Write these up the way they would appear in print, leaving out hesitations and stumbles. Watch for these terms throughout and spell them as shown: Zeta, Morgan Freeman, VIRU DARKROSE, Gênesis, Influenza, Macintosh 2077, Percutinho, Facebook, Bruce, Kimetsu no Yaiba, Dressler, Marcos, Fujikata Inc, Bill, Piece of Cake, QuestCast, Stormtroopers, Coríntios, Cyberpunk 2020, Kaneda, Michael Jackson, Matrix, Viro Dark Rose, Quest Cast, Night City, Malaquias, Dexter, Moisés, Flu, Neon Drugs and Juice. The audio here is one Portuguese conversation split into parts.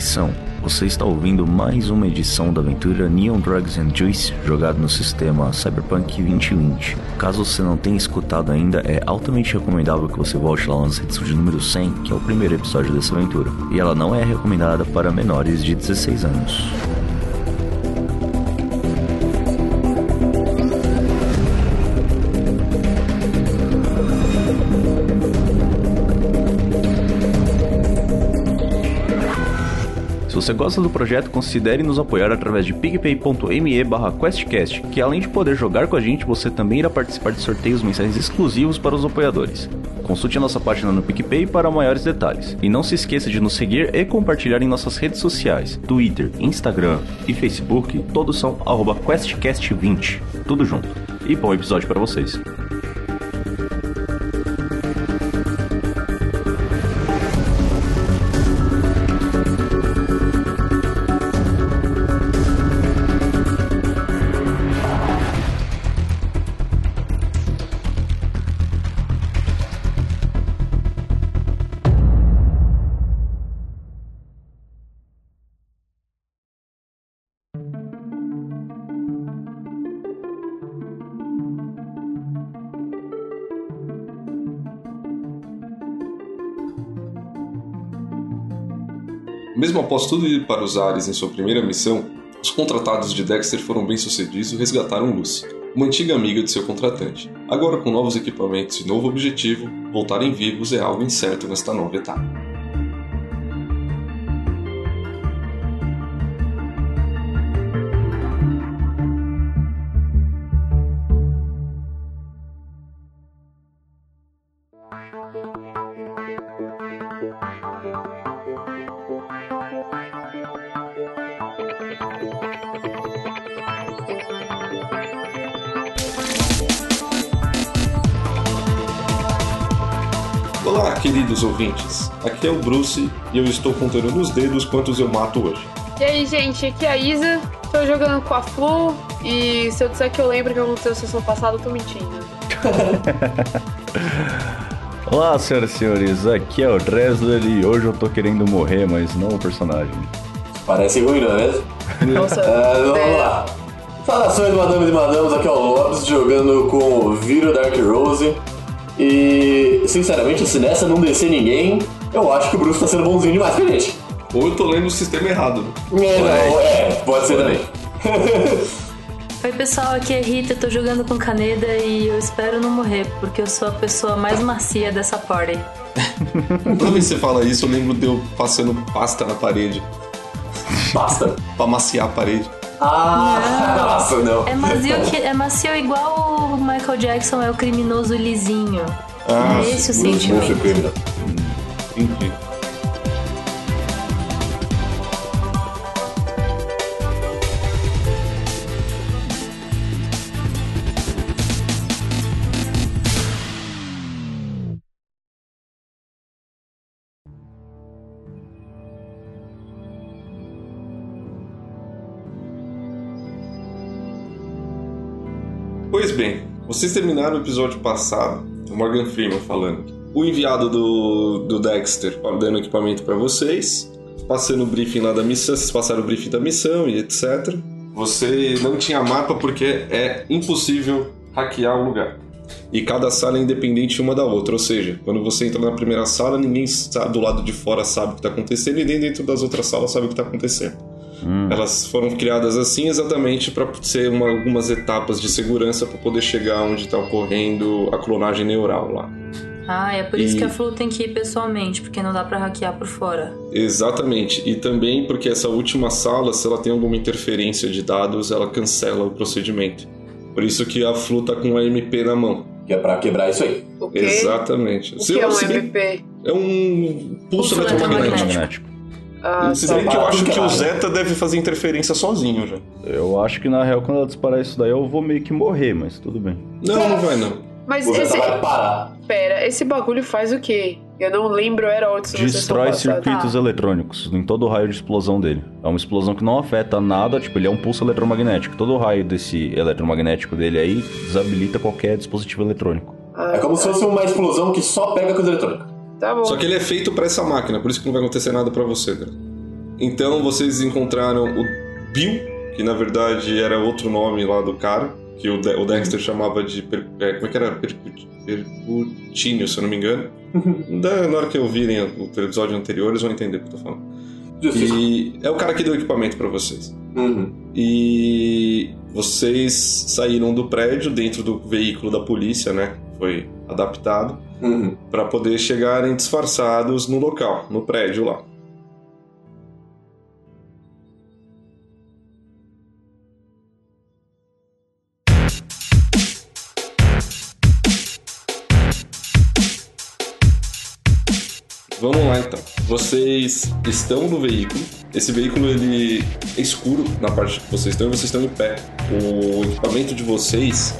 atenção, você está ouvindo mais uma edição da aventura Neon Drugs and Juice, jogado no sistema Cyberpunk 2020. Caso você não tenha escutado ainda, é altamente recomendável que você volte lá na edição de número 100, que é o primeiro episódio dessa aventura, e ela não é recomendada para menores de 16 anos. Se você gosta do projeto, considere nos apoiar através de picpay.me/QuestCast, que além de poder jogar com a gente, você também irá participar de sorteios mensais exclusivos para os apoiadores. Consulte a nossa página no PicPay para maiores detalhes. E não se esqueça de nos seguir e compartilhar em nossas redes sociais, Twitter, Instagram e Facebook, todos são @QuestCast20, tudo junto. E bom episódio para vocês! Mesmo após tudo ir para os ares em sua primeira missão, os contratados de Dexter foram bem-sucedidos e resgataram Lucy, uma antiga amiga de seu contratante. Agora, com novos equipamentos e novo objetivo, voltarem vivos é algo incerto nesta nova etapa. Olá, queridos ouvintes, aqui é o Bruce e eu estou contando nos dedos quantos eu mato hoje. E aí, gente, aqui é a Isa, estou jogando com a Flu e se eu disser que eu lembro que aconteceu sessão passada, eu tô mentindo. Olá, senhoras e senhores, aqui é o Dressler e hoje eu tô querendo morrer, mas não o personagem. Parece ruim, não é mesmo? Nossa, vamos lá. Falações, madame e madames, aqui é o Lopes jogando com Viro Dark Rose. E, sinceramente, se nessa não descer ninguém, eu acho que o Bruce tá sendo bonzinho demais pra gente. Ou eu tô lendo o sistema errado. Pode ser também. Oi, pessoal, aqui é Rita, tô jogando com Kaneda e eu espero não morrer, porque eu sou a pessoa mais macia dessa party. Toda vez que você fala isso, eu lembro de eu passando pasta na parede. Pasta? Pra maciar a parede. Ah, não. Nossa, não. É macio igual o Michael Jackson, é o criminoso lisinho. Ah, é esse o sentimento. Entendi. Pois bem, vocês terminaram o episódio passado, o Morgan Freeman falando. O enviado do Dexter dando equipamento para vocês, passando o briefing lá da missão, vocês passaram o briefing da missão e etc. Você não tinha mapa porque é impossível hackear o lugar. E cada sala é independente uma da outra, ou seja, quando você entra na primeira sala, ninguém do lado de fora sabe o que está acontecendo e nem dentro das outras salas sabe o que está acontecendo. Elas foram criadas assim exatamente para ser algumas etapas de segurança para poder chegar onde está ocorrendo a clonagem neural lá. Ah, é por isso que a Flu tem que ir pessoalmente, porque não dá para hackear por fora. Exatamente, e também porque essa última sala, se ela tem alguma interferência de dados, ela cancela o procedimento. Por isso que a Flu tá com a MP na mão. Que é para quebrar isso aí. Okay. Exatamente. O que é um MP? É um pulso eletromagnético. Se bem que eu acho que o Zeta deve fazer interferência sozinho já. Eu acho que na real quando ela disparar isso daí eu vou meio que morrer, mas tudo bem. Não vai não. Mas o Zeta vai parar. Pera, esse bagulho faz o quê? Eu não lembro, era onde vocês estão passando. Destrói circuitos eletrônicos em todo o raio de explosão dele. É uma explosão que não afeta nada, tipo, ele é um pulso eletromagnético. Todo o raio desse eletromagnético dele aí desabilita qualquer dispositivo eletrônico. É como se fosse uma explosão que só pega coisa eletrônica. Tá bom. Só que ele é feito pra essa máquina, por isso que não vai acontecer nada pra você, né? Então vocês encontraram o Bill, que na verdade era outro nome lá do cara, que o Dexter chamava de... como é que era? Percutinho, se eu não me engano. Na hora que ouvirem o episódio anterior, eles vão entender o que eu tô falando. E é o cara que deu equipamento pra vocês. Uhum. E vocês saíram do prédio dentro do veículo da polícia, né? Foi adaptado. Uhum. Pra poder chegarem disfarçados no local, no prédio lá. Vamos lá então, vocês estão no veículo, esse veículo ele é escuro na parte que vocês estão e vocês estão em pé. O equipamento de vocês,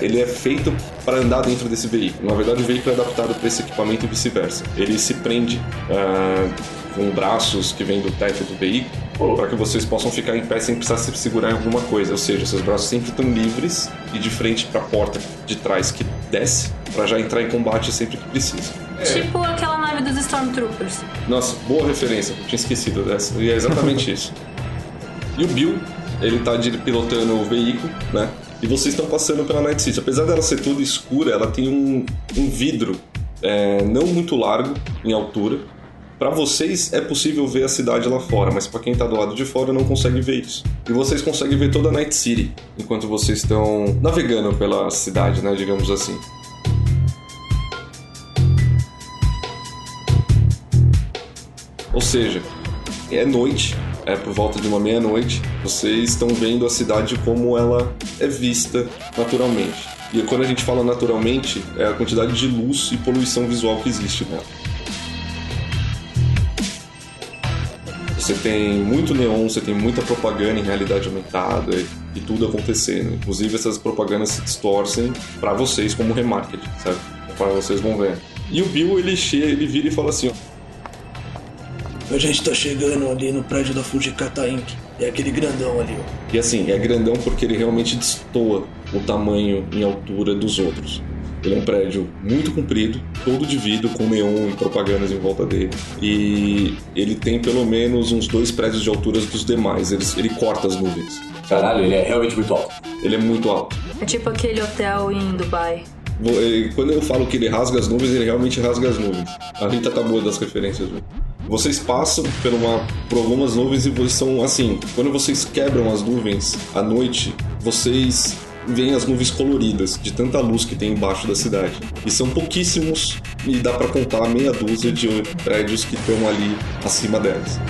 ele é feito para andar dentro desse veículo, na verdade o veículo é adaptado para esse equipamento e vice-versa. Ele se prende com braços que vêm do teto do veículo para que vocês possam ficar em pé sem precisar se segurar em alguma coisa, ou seja, seus braços sempre estão livres e de frente para a porta de trás que desce para já entrar em combate sempre que precisa. Tipo aquela nave dos Stormtroopers. Nossa, boa referência, eu tinha esquecido dessa. E é exatamente isso. E o Bill, ele tá pilotando o veículo, né? E vocês estão passando pela Night City. Apesar dela ser toda escura, ela tem um vidro não muito largo em altura. Pra vocês é possível ver a cidade lá fora, mas pra quem tá do lado de fora não consegue ver isso. E vocês conseguem ver toda a Night City enquanto vocês estão navegando pela cidade, né? Digamos assim. Ou seja, é noite, é por volta de uma meia-noite, vocês estão vendo a cidade como ela é vista naturalmente. E quando a gente fala naturalmente, é a quantidade de luz e poluição visual que existe nela. Você tem muito neon, você tem muita propaganda em realidade aumentada e tudo acontecendo. Inclusive essas propagandas se distorcem para vocês como remarketing, sabe? Para vocês vão ver. E o Bill, ele vira e fala assim... A gente tá chegando ali no prédio da Fujikata Inc. É aquele grandão ali, ó. E assim, é grandão porque ele realmente destoa o tamanho em altura dos outros. Ele é um prédio muito comprido, todo de vidro, com neon e propagandas em volta dele. E ele tem pelo menos uns 2 prédios de alturas dos demais. Ele corta as nuvens. Caralho, ele é realmente muito alto. Ele é muito alto. É tipo aquele hotel em Dubai. Quando eu falo que ele rasga as nuvens, ele realmente rasga as nuvens. A Rita tá boa das referências, viu? Vocês passam por algumas nuvens e vocês são assim... Quando vocês quebram as nuvens à noite, vocês veem as nuvens coloridas de tanta luz que tem embaixo da cidade. E são pouquíssimos e dá pra contar meia dúzia de prédios que estão ali acima delas.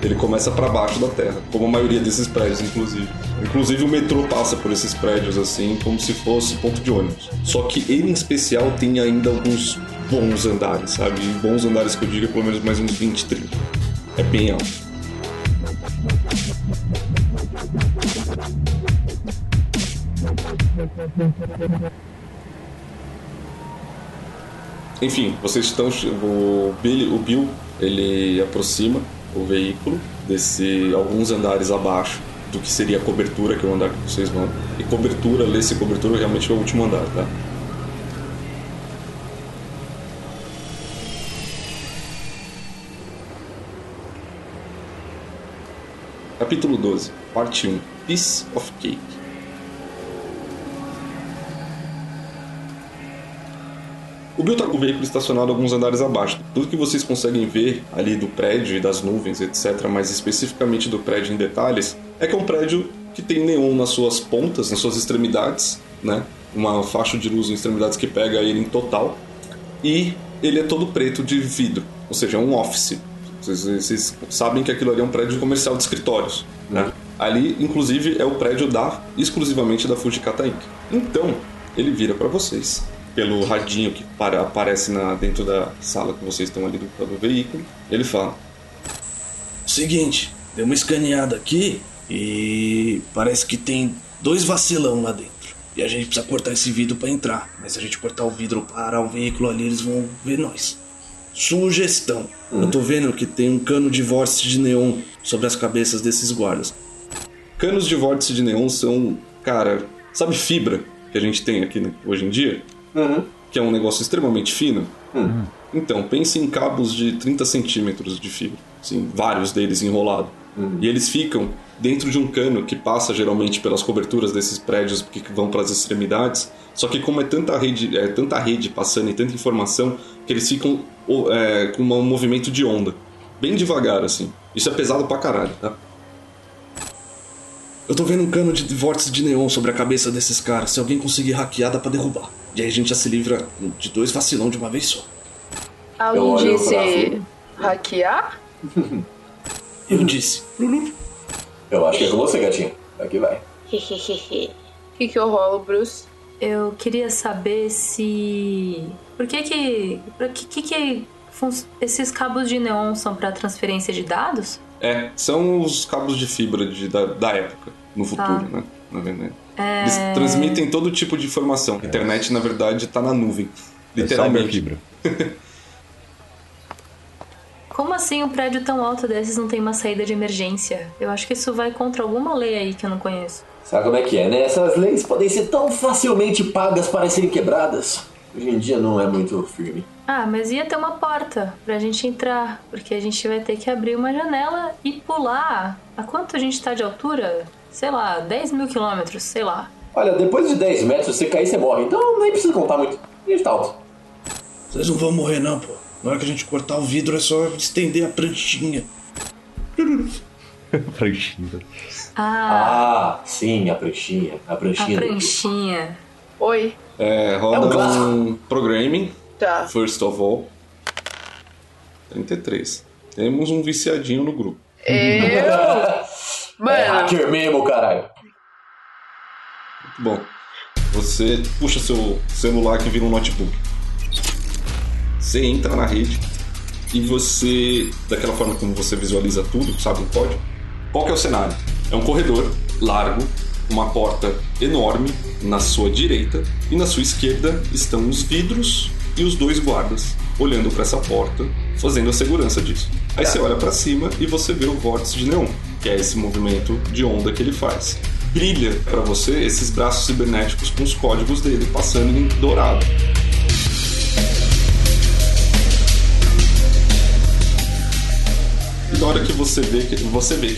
Ele começa pra baixo da terra, como a maioria desses prédios, inclusive. Inclusive o metrô passa por esses prédios assim, como se fosse ponto de ônibus. Só que ele em especial tem ainda alguns... bons andares, sabe? E bons andares que eu digo é pelo menos mais uns 20, 30. É bem alto. Enfim, vocês estão... O Bill, ele aproxima o veículo desse... alguns andares abaixo do que seria a cobertura, que é o andar que vocês vão... E cobertura, lê-se cobertura, realmente é o último andar, tá? Capítulo 12, parte 1, Piece of Cake. O Bill tá com o veículo estacionado alguns andares abaixo. Tudo que vocês conseguem ver ali do prédio e das nuvens, etc., mas especificamente do prédio em detalhes, é que é um prédio que tem neon nas suas pontas, nas suas extremidades, né? Uma faixa de luz nas extremidades que pega ele em total. E ele é todo preto de vidro, ou seja, é um office. Vocês sabem que aquilo ali é um prédio comercial de escritórios, né? Ali, inclusive, é o prédio exclusivamente da Fujikata Inc. Então, ele vira para vocês, pelo radinho que aparece dentro da sala que vocês estão ali do veículo, ele fala... Seguinte, deu uma escaneada aqui e parece que tem 2 vacilão lá dentro. E a gente precisa cortar esse vidro para entrar, mas se a gente cortar o vidro para o veículo ali, eles vão ver nós. Sugestão. Eu tô vendo que tem um cano de vórtice de neon sobre as cabeças desses guardas. Canos de vórtice de neon são, cara... Sabe fibra que a gente tem aqui hoje em dia? Uhum. Que é um negócio extremamente fino? Uhum. Então, pense em cabos de 30 centímetros de fio, assim, vários deles enrolados. Uhum. E eles ficam dentro de um cano que passa geralmente pelas coberturas desses prédios que vão para as extremidades. Só que como é tanta rede passando e tanta informação, que eles ficam com um movimento de onda. Bem devagar, assim. Isso é pesado pra caralho, tá? Eu tô vendo um cano de vórtice de neon sobre a cabeça desses caras. Se alguém conseguir hackear, dá pra derrubar. E aí a gente já se livra de dois vacilão de uma vez só. Alguém disse hackear? Eu disse. Eu acho que é com você, gatinho. Aqui vai. O que eu rolo, Bruce? Eu queria saber se... Por que que... Pra que esses cabos de neon são pra transferência de dados? É, são os cabos de fibra da época, no futuro, tá, né? Na verdade. Eles transmitem todo tipo de informação. A internet, na verdade, tá na nuvem. Literalmente. É fibra. Como assim um prédio tão alto desses não tem uma saída de emergência? Eu acho que isso vai contra alguma lei aí que eu não conheço. Sabe como é que é, né? Essas leis podem ser tão facilmente pagas para serem quebradas. Hoje em dia não é muito firme. Ah, mas ia ter uma porta pra gente entrar, porque a gente vai ter que abrir uma janela e pular. A quanto a gente tá de altura? Sei lá, 10 mil quilômetros, sei lá. Olha, depois de 10 metros, você cair, você morre. Então nem precisa contar muito. A gente tá alto. Vocês não vão morrer não, pô. Na hora que a gente cortar o vidro é só estender a pranchinha. Pranchinha. Ah, sim, a pranchinha. A pranchinha. A pranchinha. Oi. Roda um programming. Tá. First of all. 33. Temos um viciadinho no grupo. Mano. É hacker mesmo, caralho. Muito bom. Você puxa seu celular que vira um notebook. Você entra na rede e você, daquela forma como você visualiza tudo, sabe, um código. Qual que é o cenário? É um corredor largo, uma porta enorme na sua direita e na sua esquerda estão os vidros e os dois guardas olhando para essa porta, fazendo a segurança disso. Aí você olha para cima e você vê o vórtice de neon, que é esse movimento de onda que ele faz. Brilha para você esses braços cibernéticos com os códigos dele passando em dourado. Na hora que você vê que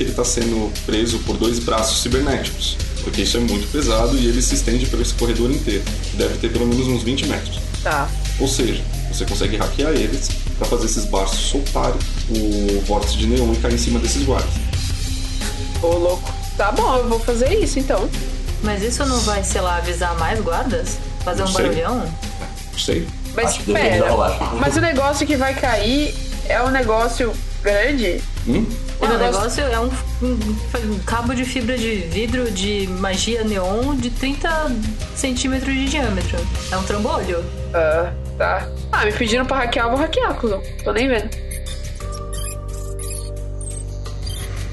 ele está sendo preso por dois braços cibernéticos, porque isso é muito pesado e ele se estende por esse corredor inteiro, que deve ter pelo menos uns 20 metros. Tá. Ou seja, você consegue hackear eles para fazer esses braços soltarem o vórtice de neon e cair em cima desses guardas. Ô, louco. Tá bom, eu vou fazer isso então. Mas isso não vai, sei lá, avisar mais guardas? Fazer um barulhão? Não sei. Mas espera, mas o negócio que vai cair é um negócio grande? O negócio é um cabo de fibra de vidro de magia neon de 30 centímetros de diâmetro. É um trambolho. Tá. Ah, me pediram pra hackear, eu vou hackear, cuzão. Tô nem vendo.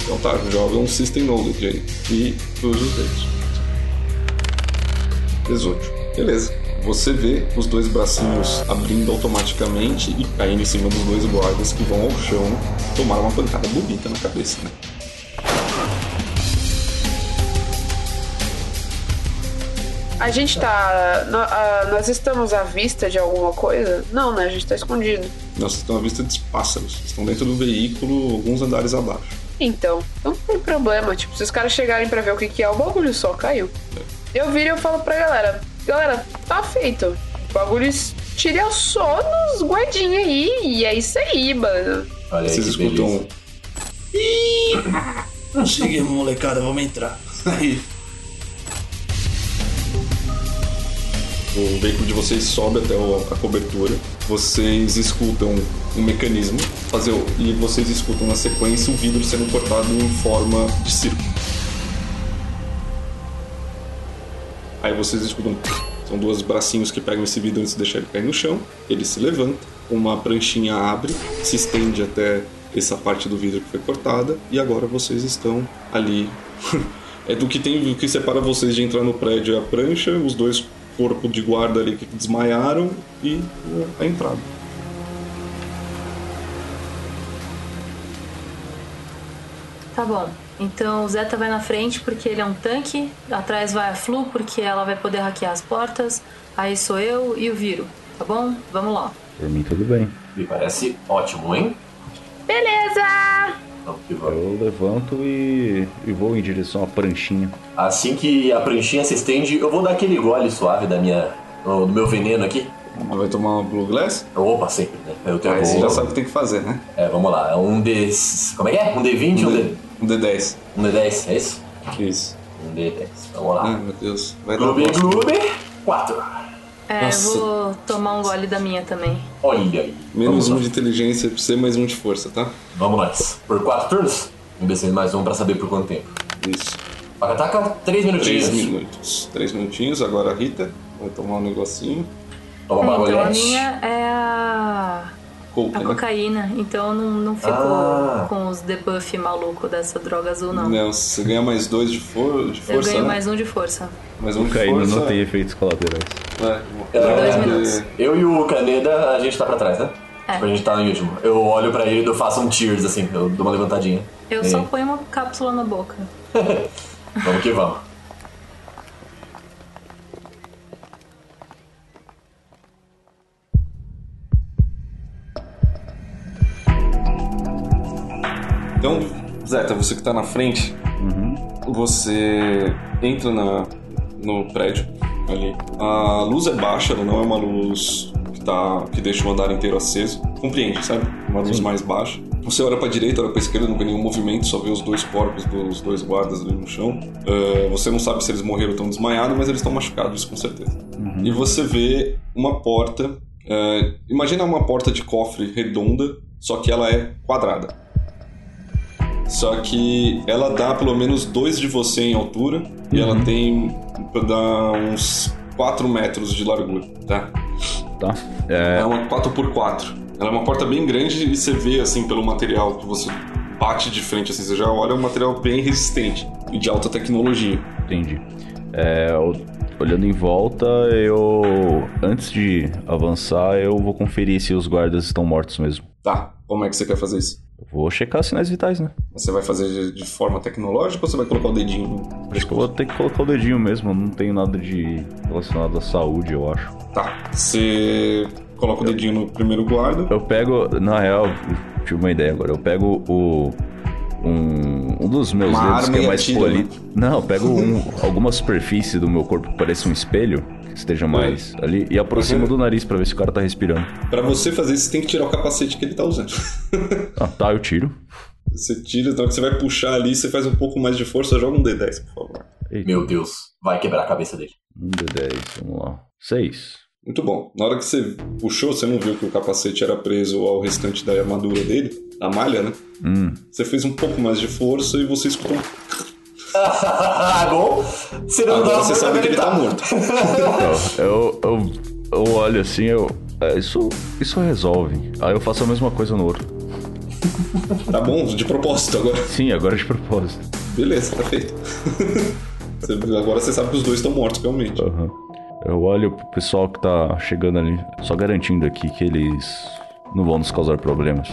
Então tá, joga um System Knowledge aí. E todos os dedos. 18. Beleza. Você vê os dois bracinhos abrindo automaticamente e caindo em cima dos dois guardas que vão ao chão tomar uma pancada bonita na cabeça, né? A gente tá... Nós estamos à vista de alguma coisa? Não, né? A gente tá escondido. Nós estamos à vista de pássaros. Estão dentro do veículo, alguns andares abaixo. Então, não tem problema. Tipo, se os caras chegarem pra ver o que é, o bagulho só caiu. É. Eu viro e eu falo pra galera... Galera, tá feito. O bagulho tira o sono dos guardinhos aí. E é isso aí, mano. Olha aí, vocês escutam. Cheguei, molecada, vamos entrar. Aí. O veículo de vocês sobe até a cobertura. Vocês escutam um mecanismo e vocês escutam na sequência o vidro sendo cortado em forma de círculo. Aí vocês escutam, são dois bracinhos que pegam esse vidro antes de deixar ele cair no chão, ele se levanta, uma pranchinha abre, se estende até essa parte do vidro que foi cortada, e agora vocês estão ali. É do que separa vocês de entrar no prédio é a prancha, os dois corpos de guarda ali que desmaiaram e a entrada. Tá bom. Então o Zeta vai na frente porque ele é um tanque, atrás vai a Flu porque ela vai poder hackear as portas, aí sou eu e o Viro, tá bom? Vamos lá. Por mim, tudo bem. Me parece ótimo, hein? Beleza! Então, eu levanto e vou em direção à pranchinha. Assim que a pranchinha se estende, eu vou dar aquele gole suave do meu veneno aqui. Vai tomar uma Blue Glass? Opa, sempre, né? Aí você já sabe o que tem que fazer, né? É, vamos lá. Um D... Como é que é? Um D20 ou um D10? Um D10, é isso? Isso. Um D10, vamos lá. Ai, meu Deus. Vai dar Gloob, 4. É, nossa. Vou tomar um gole da minha também. Olha aí. Menos um de inteligência pra você, mais um de força, tá? Vamos lá. Por 4 turnos? Um D6 mais um pra saber por quanto tempo. Isso. Ataca 3 minutinhos. 3 minutinhos, agora a Rita vai tomar um negocinho. Então a minha é a cocaína, então não ficou com os debuff maluco dessa droga azul, não. Não, você ganha mais 2 de força. Eu ganho mais um de força. Mais um cocaína, não tem efeitos colaterais. É, 2 minutos. Eu e o Kaneda, a gente tá pra trás, né? É. Tipo, a gente tá no último. Eu olho pra ele e faço um cheers, assim, eu dou uma levantadinha. Eu só ponho uma cápsula na boca. Vamos que vamos. Então, Zeta, você que tá na frente, você entra no prédio ali. A luz é baixa, ela não é uma luz que deixa o andar inteiro aceso. Compreende, sabe? Uma luz mais baixa. Você olha pra direita, olha pra esquerda, não vê nenhum movimento, só vê os 2 corpos dos 2 guardas ali no chão. Você não sabe se eles morreram ou tão desmaiados, mas eles estão machucados, com certeza. E você vê uma porta. Imagina uma porta de cofre redonda, só que ela é quadrada. Só que ela dá pelo menos 2 de você em altura e ela tem pra dar uns 4 metros de largura, tá? Tá. É uma 4x4. Ela é uma porta bem grande e você vê, assim, pelo material que você bate de frente, assim, você já olha, é um material bem resistente e de alta tecnologia. Entendi. Olhando em volta, antes de avançar, eu vou conferir se os guardas estão mortos mesmo. Tá. Como é que você quer fazer isso? Vou checar sinais vitais, né? Você vai fazer de forma tecnológica ou você vai colocar o dedinho? Acho que eu vou ter que colocar o dedinho mesmo. Não tem nada de relacionado à saúde, eu acho. Tá. Você coloca o dedinho no primeiro guarda. Eu pego... Na real, tive uma ideia agora. Eu pego um dos meus dedos que é mais polido. Não, eu pego alguma superfície do meu corpo que parece um espelho, que esteja mais ali, e aproximo do nariz pra ver se o cara tá respirando. Pra você fazer isso, você tem que tirar o capacete que ele tá usando. Tá, eu tiro. Você tira, então você vai puxar ali, você faz um pouco mais de força, joga um D10, por favor. Eita. Meu Deus, vai quebrar a cabeça dele. Um D10, vamos lá. 6. Muito bom. Na hora que você puxou, você não viu que o capacete era preso ao restante da armadura dele, da malha, né? Você fez um pouco mais de força e você escutou... Bom, você não agora dá você sabe que ele tá morto. Eu olho assim, isso resolve. Aí eu faço a mesma coisa no outro. Tá bom, de propósito agora. Sim, agora de propósito. Beleza, tá feito. Agora você sabe que os 2 estão mortos, realmente. Eu olho pro pessoal que tá chegando ali, só garantindo aqui que eles não vão nos causar problemas.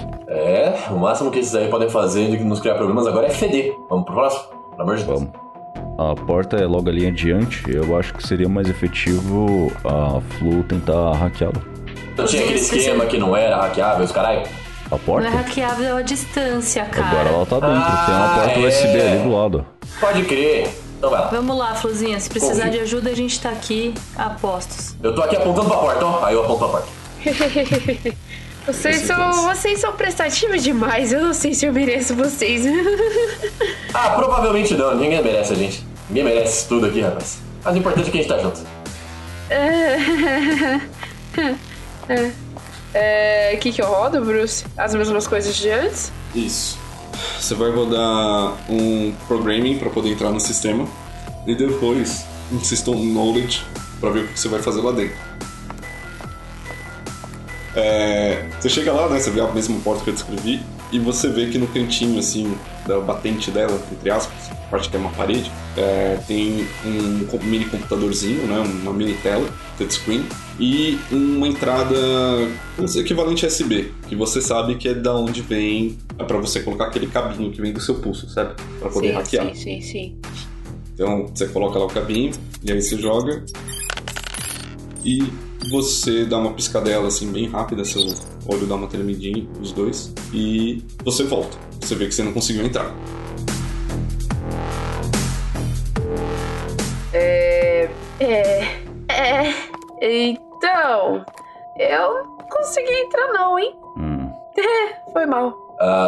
O máximo que esses aí podem fazer de nos criar problemas agora é feder. Vamos pro próximo? Pelo amor de Deus. A porta é logo ali adiante. Eu acho que seria mais efetivo a Flu tentar hackeá-la. Então tinha aquele esquema que não era hackeável, os caralho? A porta? Não é hackeável a distância, cara. Agora ela tá dentro. Tem uma porta USB ali do lado. Pode crer. Então vai lá. Vamos lá, Fluzinha. Se precisar de ajuda, a gente tá aqui a postos. Eu tô aqui apontando pra porta, ó. Aí eu aponto pra porta. Vocês são prestativos demais, eu não sei se eu mereço vocês. Provavelmente não, ninguém merece a gente. Ninguém merece isso tudo aqui, rapaz. Mas o importante é que a gente tá junto. O que eu rodo, Bruce? As mesmas coisas de antes? Isso. Você vai rodar um programming pra poder entrar no sistema. E depois um system knowledge pra ver o que você vai fazer lá dentro. Você chega lá, né? Você vê a mesma porta que eu descrevi e você vê que no cantinho, assim, da batente dela, entre aspas, a parte que é uma parede, tem um mini computadorzinho, né? Uma mini tela, touchscreen, e uma entrada equivalente a USB, que você sabe que é da onde vem, pra você colocar aquele cabinho que vem do seu pulso, sabe? Pra poder hackear. Sim. Então, você coloca lá o cabinho e aí você joga e... você dá uma piscadela assim bem rápida, seu olho dá uma tremidinha, os dois, e você volta. Você vê que você não conseguiu entrar. Então, eu não consegui entrar não, hein? Foi mal.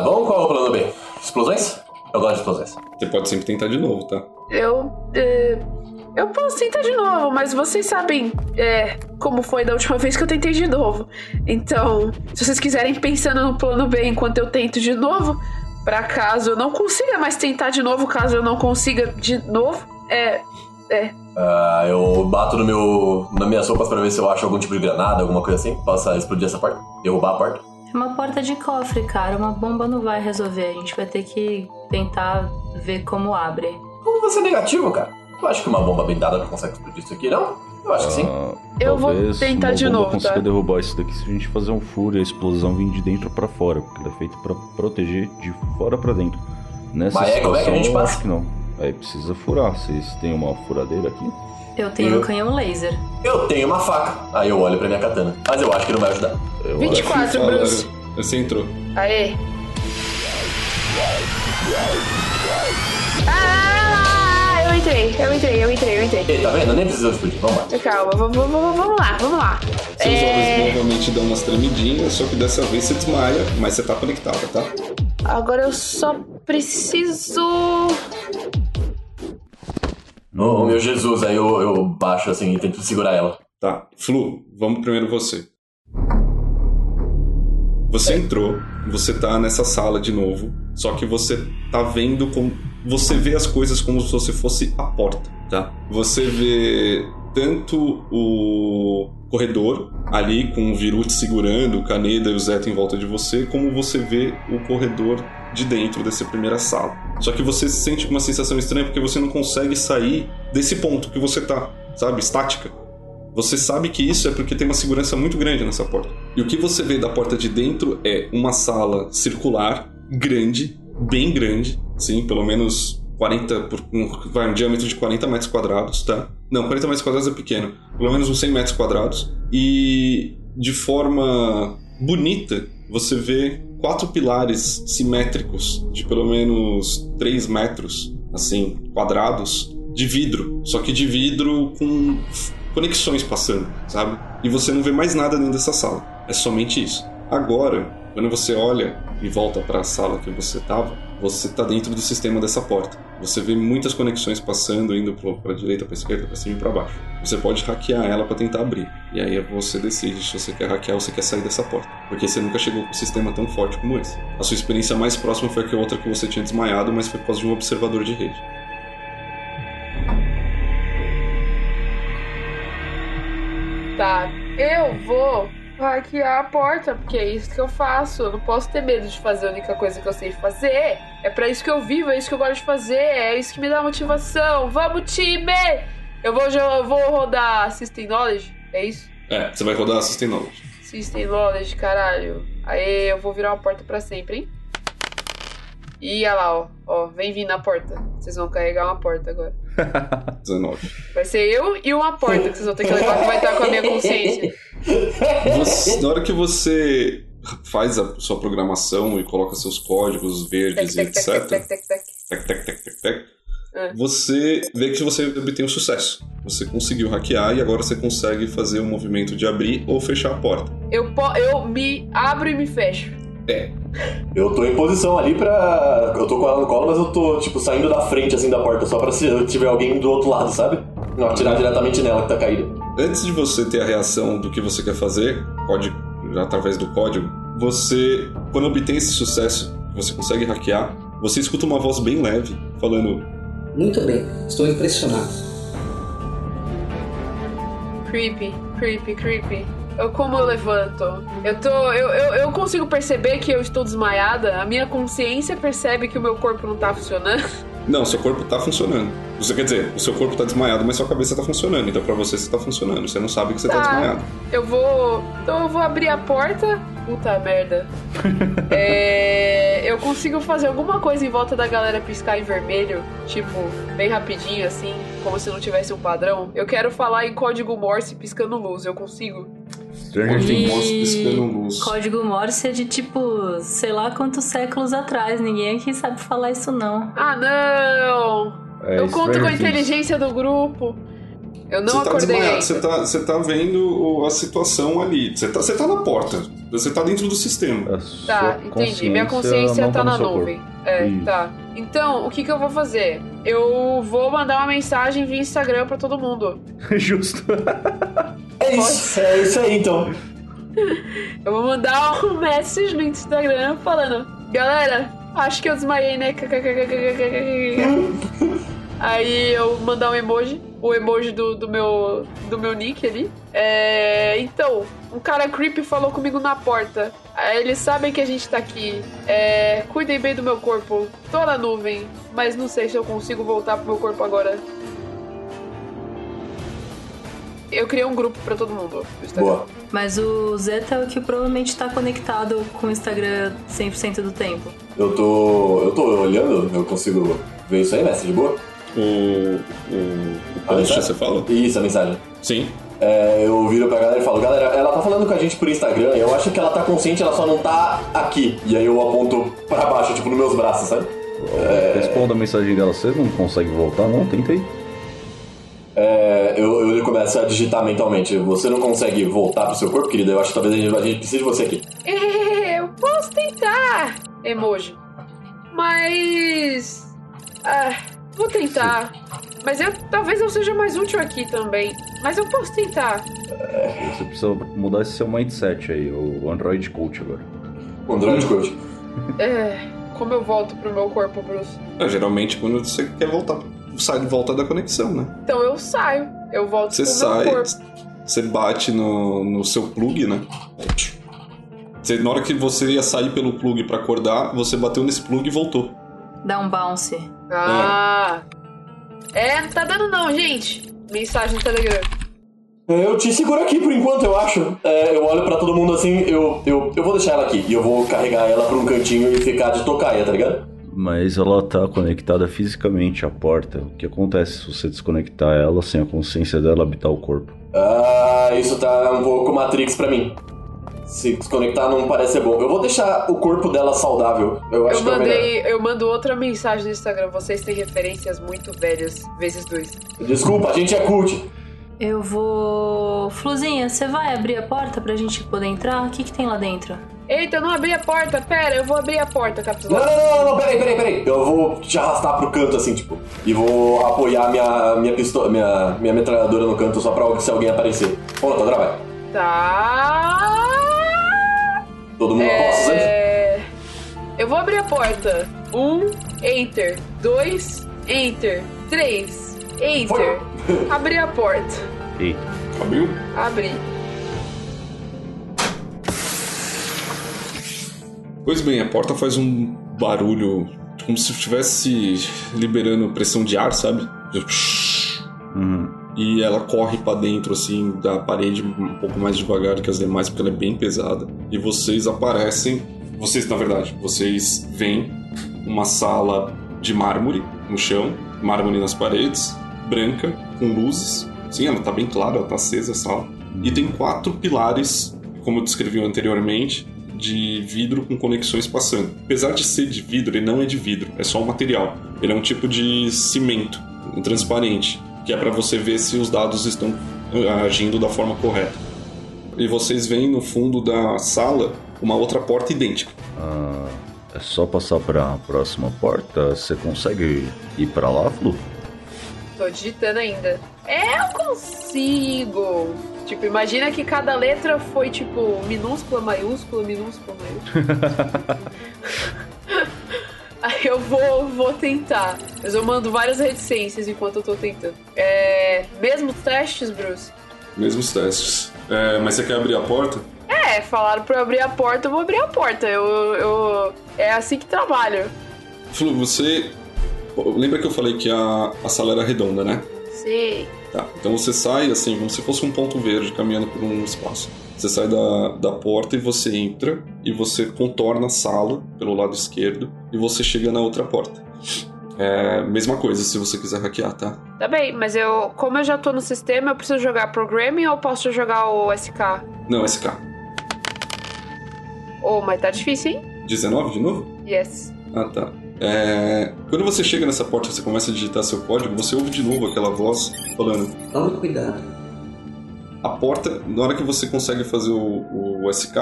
Bom, qual é o plano B? Explosões? Eu gosto de explosões. Você pode sempre tentar de novo, tá? Eu posso tentar de novo, mas vocês sabem como foi da última vez que eu tentei de novo. Então, se vocês quiserem pensando no plano B enquanto eu tento de novo, pra caso eu não consiga mais tentar de novo, caso eu não consiga de novo, eu bato nas minhas roupas pra ver se eu acho algum tipo de granada, alguma coisa assim, possa explodir essa porta, derrubar a porta. É uma porta de cofre, cara, uma bomba não vai resolver, a gente vai ter que tentar ver como abre. Como vai ser negativo, cara? Eu acho que uma bomba blindada não consegue explodir isso aqui, não? Eu acho que sim. Eu vou tentar de novo, tá? Talvez consiga derrubar isso daqui se a gente fazer um furo e a explosão vir de dentro pra fora, porque ela é feita pra proteger de fora pra dentro. Nessa situação, como é que a gente passa? Acho que não. Aí precisa furar. Vocês têm uma furadeira aqui? Eu tenho um canhão laser. Eu tenho uma faca. Aí eu olho pra minha katana. Mas eu acho que não vai ajudar. 24, Bruce. Você entrou. Aê. Eu entrei. Ei, tá vendo? Eu nem precisou explodir, vamos lá. Calma, vamos lá. Seus olhos provavelmente dão umas tremidinhas, só que dessa vez você desmaia, mas você tá conectada, tá? Agora eu só preciso... Oh, meu Jesus, aí eu baixo assim e tento segurar ela. Tá, Flu, vamos primeiro você. Você entrou, você tá nessa sala de novo, só que você tá vendo como... Você vê as coisas como se você fosse a porta, tá? Você vê tanto o corredor ali com o Viru te segurando, o Kaneda e o Zeta em volta de você, como você vê o corredor de dentro dessa primeira sala. Só que você se sente uma sensação estranha porque você não consegue sair desse ponto que você tá, sabe? Estática. Você sabe que isso é porque tem uma segurança muito grande nessa porta. E o que você vê da porta de dentro é uma sala circular, grande, bem grande, sim, pelo menos 40 por um diâmetro de 40 metros quadrados, tá? Não, 40 metros quadrados é pequeno, pelo menos uns 100 metros quadrados. E de forma bonita, você vê 4 pilares simétricos de pelo menos 3 metros, assim, quadrados, de vidro, só que de vidro com conexões passando, sabe? E você não vê mais nada dentro dessa sala, é somente isso. Agora, quando você olha e volta para a sala que você estava, você está dentro do sistema dessa porta. Você vê muitas conexões passando, indo para a direita, para a esquerda, para cima e para baixo. Você pode hackear ela para tentar abrir. E aí você decide se você quer hackear ou se quer sair dessa porta. Porque você nunca chegou com um sistema tão forte como esse. A sua experiência mais próxima foi aquela outra que você tinha desmaiado, mas foi por causa de um observador de rede. Tá, eu vou... hackear a porta, porque é isso que eu faço. Eu não posso ter medo de fazer a única coisa que eu sei fazer. É pra isso que eu vivo, é isso que eu gosto de fazer, é isso que me dá motivação. Vamos, time! Eu vou rodar System Knowledge, é isso? É, você vai rodar System Knowledge. System Knowledge, caralho. Aí eu vou virar uma porta pra sempre, hein? E olha lá, ó, vem vindo a porta. Vocês vão carregar uma porta agora. 19. Vai ser eu e uma porta que vocês vão ter que levar, que vai estar com a minha consciência. Na hora que você faz a sua programação e coloca seus códigos verdes e etc. Você vê que você obtém um sucesso. Você conseguiu hackear e agora você consegue fazer um movimento de abrir ou fechar a porta. Eu me abro e me fecho. É. Eu tô em posição ali pra... Eu tô com ela no colo, mas eu tô, tipo, saindo da frente, assim, da porta, só pra se eu tiver alguém do outro lado, sabe? Não atirar diretamente nela, que tá caída. Antes de você ter a reação do que você quer fazer, código, através do código, você, quando obtém esse sucesso, você consegue hackear, você escuta uma voz bem leve, falando... Muito bem, estou impressionado. Creepy. Como eu levanto? Eu consigo perceber que eu estou desmaiada. A minha consciência percebe que o meu corpo não tá funcionando. Não, seu corpo tá funcionando. Você, quer dizer, o seu corpo tá desmaiado, mas sua cabeça tá funcionando. Então pra você, você tá funcionando. Você não sabe que você tá desmaiado. Então eu vou abrir a porta. Puta merda. Eu consigo fazer alguma coisa em volta da galera piscar em vermelho. Tipo, bem rapidinho, assim. Como se não tivesse um padrão. Eu quero falar em código Morse piscando luz. Eu consigo? Código Morse é de tipo, sei lá quantos séculos atrás. Ninguém aqui sabe falar isso não. Ah não, eu conto com a inteligência do grupo. Eu não acordei ainda. Você tá vendo a situação ali. Você tá na porta. Você tá dentro do sistema. Tá, entendi. Minha consciência tá na nuvem. Tá. Então, o que eu vou fazer? Eu vou mandar uma mensagem via Instagram pra todo mundo. Justo. É isso aí, então. Eu vou mandar um message no Instagram falando: galera, acho que eu desmaiei, né? Aí eu mandar um emoji. O emoji do meu nick ali. Então, um cara creepy falou comigo na porta. Eles sabem que a gente tá aqui. Cuidem bem do meu corpo. Tô na nuvem, mas não sei se eu consigo voltar pro meu corpo agora. Eu criei um grupo pra todo mundo. Boa. Mas o Zeta é o que provavelmente tá conectado com o Instagram 100% do tempo. Eu tô olhando, eu consigo ver isso aí, né? Você de boa? A mensagem você fala? Isso, a mensagem. Sim. Eu viro pra galera e falo: galera, ela tá falando com a gente por Instagram. Eu acho que ela tá consciente, ela só não tá aqui. E aí eu aponto pra baixo, tipo, nos meus braços, sabe? Responda a mensagem dela: você não consegue voltar, não? Tenta aí. Eu começo a digitar mentalmente: você não consegue voltar pro seu corpo, querida? Eu acho que talvez a gente precise de você aqui. Eu posso tentar. Emoji. Mas... vou tentar. Mas talvez eu seja mais útil aqui também. Mas eu posso tentar. Você precisa mudar esse seu mindset aí. O Android Coach agora. O Android Coach. Como eu volto pro meu corpo, Bruce? Geralmente quando você quer voltar, sai de volta da conexão, né? Então eu saio. Eu volto pro meu corpo. Você bate no seu plug, né? Na hora que você ia sair pelo plug pra acordar, você bateu nesse plug e voltou. Dá um bounce. Não tá dando não, gente. Mensagem no Telegram. Eu te seguro aqui por enquanto, eu acho. Eu olho pra todo mundo assim, eu vou deixar ela aqui. E eu vou carregar ela pra um cantinho e ficar de tocaia, tá ligado? Mas ela tá conectada fisicamente à porta. O que acontece se você desconectar ela sem a consciência dela habitar o corpo? Isso tá um pouco Matrix pra mim. Se desconectar não parece ser bom. Eu vou deixar o corpo dela saudável. Eu mando outra mensagem no Instagram. Vocês têm referências muito velhas, vezes 2. Desculpa, a gente é cult. Eu vou... Fluzinha, você vai abrir a porta pra gente poder entrar? O que tem lá dentro? Eita, eu não abri a porta. Pera, eu vou abrir a porta, capitão. Não, peraí. Eu vou te arrastar pro canto, assim, tipo. E vou apoiar minha pistola, minha metralhadora no canto só pra se alguém aparecer. Pronto, agora vai. Tá... Todo mundo aposta, né? Eu vou abrir a porta. 1, enter. 2, enter. 3, enter. Abri a porta. Eita. Abriu? Abri. Pois bem, a porta faz um barulho como se estivesse liberando pressão de ar, sabe? E ela corre pra dentro, assim, da parede um pouco mais devagar que as demais, porque ela é bem pesada. E vocês aparecem... Vocês veem uma sala de mármore no chão, mármore nas paredes, branca, com luzes. Sim, ela tá bem clara, ela tá acesa a sala. E tem 4 pilares, como eu descrevi anteriormente, de vidro com conexões passando. Apesar de ser de vidro, ele não é de vidro, é só um material. Ele é um tipo de cimento, transparente, que é para você ver se os dados estão agindo da forma correta. E vocês veem no fundo da sala uma outra porta idêntica. É só passar para a próxima porta? Você consegue ir para lá, Flu? Tô digitando ainda. Eu consigo! Tipo, imagina que cada letra foi, tipo, minúscula, maiúscula, minúscula, maiúscula. Aí eu vou tentar. Mas eu mando várias reticências enquanto eu tô tentando. Mesmos testes, Bruce? Mesmos testes. Mas você quer abrir a porta? Falaram pra eu abrir a porta, eu vou abrir a porta. É assim que trabalho. Flu, você Lembra que eu falei que a sala era redonda, né? Sim. Tá, então você sai, assim, como se fosse um ponto verde caminhando por um espaço. Você sai da porta e você entra, e você contorna a sala pelo lado esquerdo, e você chega na outra porta. É, mesma coisa, se você quiser hackear, tá? Tá bem, mas eu, como eu já tô no sistema, eu preciso jogar Programming ou posso jogar o SK? Não, SK. Oh, mas tá difícil, hein? 19 de novo? Yes. Ah, tá. É, quando você chega nessa porta e você começa a digitar seu código, você ouve de novo aquela voz falando: toma cuidado. A porta, na hora que você consegue fazer o SK,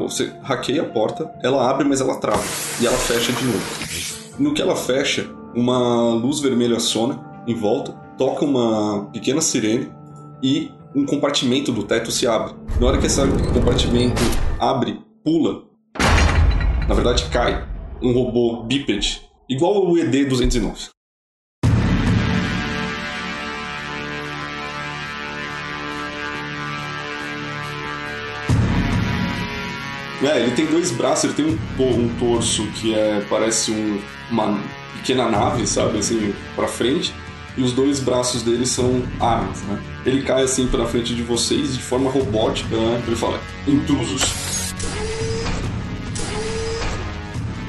você hackeia a porta, ela abre, mas ela trava. E ela fecha de novo. No que ela fecha, uma luz vermelha aciona em volta, toca uma pequena sirene e um compartimento do teto se abre. Na hora que esse compartimento abre, pula, na verdade cai, um robô bípede, igual ao ED-209. É, ele tem dois braços, ele tem um torso que parece uma pequena nave, sabe, assim, pra frente, e os dois braços dele são armas, né? Ele cai assim pra frente de vocês de forma robótica, né? Ele fala: intrusos.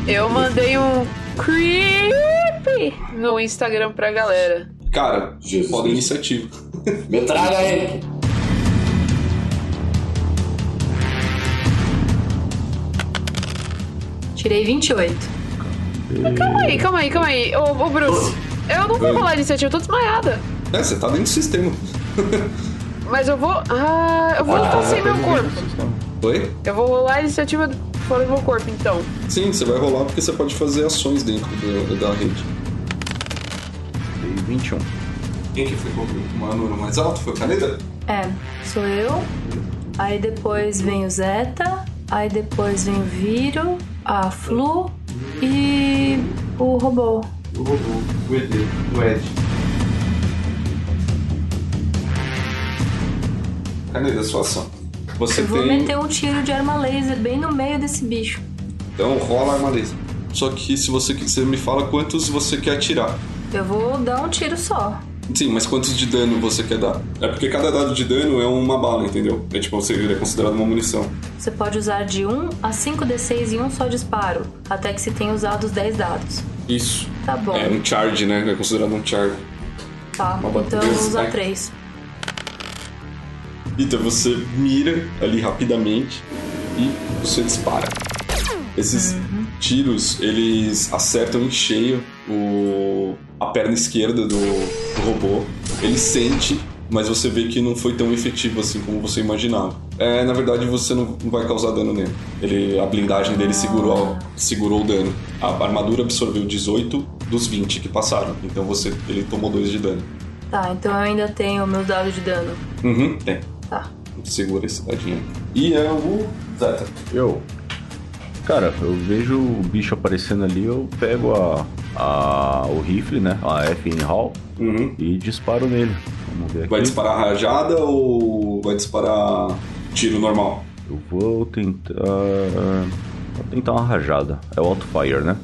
Eu mandei um creepy no Instagram pra galera. Cara, Jesus, roda iniciativa. Metralha ele. Tirei 28. Calma aí. Ô Bruce, eu não vou rolar iniciativa, eu tô desmaiada. É, você tá dentro do sistema. Mas eu vou... Ah, eu vou ficar sem meu corpo. Oi? Eu vou rolar a iniciativa... fora do meu corpo, então. Sim, você vai rolar porque você pode fazer ações dentro da rede. 21. Quem que ficou com o número mais alto? Foi o Kaneda? É, sou eu. Aí depois vem o Zeta. Aí depois vem o Viro, a Flu e o robô. O ED, o Ed. Kaneda, sua ação. Você vou meter um tiro de arma laser bem no meio desse bicho. Então rola a arma laser. Só que se você me fala quantos você quer atirar. Eu vou dar um tiro só. Sim, mas quantos de dano você quer dar? É porque cada dado de dano é uma bala, entendeu? É tipo, você é considerado uma munição. Você pode usar de 1 a 5 D6 em um só disparo, até que se tenha usado os 10 dados. Isso. Tá bom. É um charge, né? É considerado um charge. Tá, então eu vou usar 3. Então você mira ali rapidamente e você dispara. Esses tiros, eles acertam em cheio a perna esquerda do robô. Ele sente, mas você vê que não foi tão efetivo assim como você imaginava. É, na verdade, você não vai causar dano nele. A blindagem dele segurou o dano. A armadura absorveu 18 dos 20 que passaram. Então ele tomou 2 de dano. Tá, então eu ainda tenho meus dados de dano. Tem. Tá. Segura esse dadinho. E é o Zeta. Eu. Cara, eu vejo o bicho aparecendo ali, eu pego o rifle, né? A FN Hall e disparo nele. Vamos ver aqui. Vai disparar rajada ou vai disparar tiro normal? Eu vou tentar. Vou tentar uma rajada. É o auto fire, né?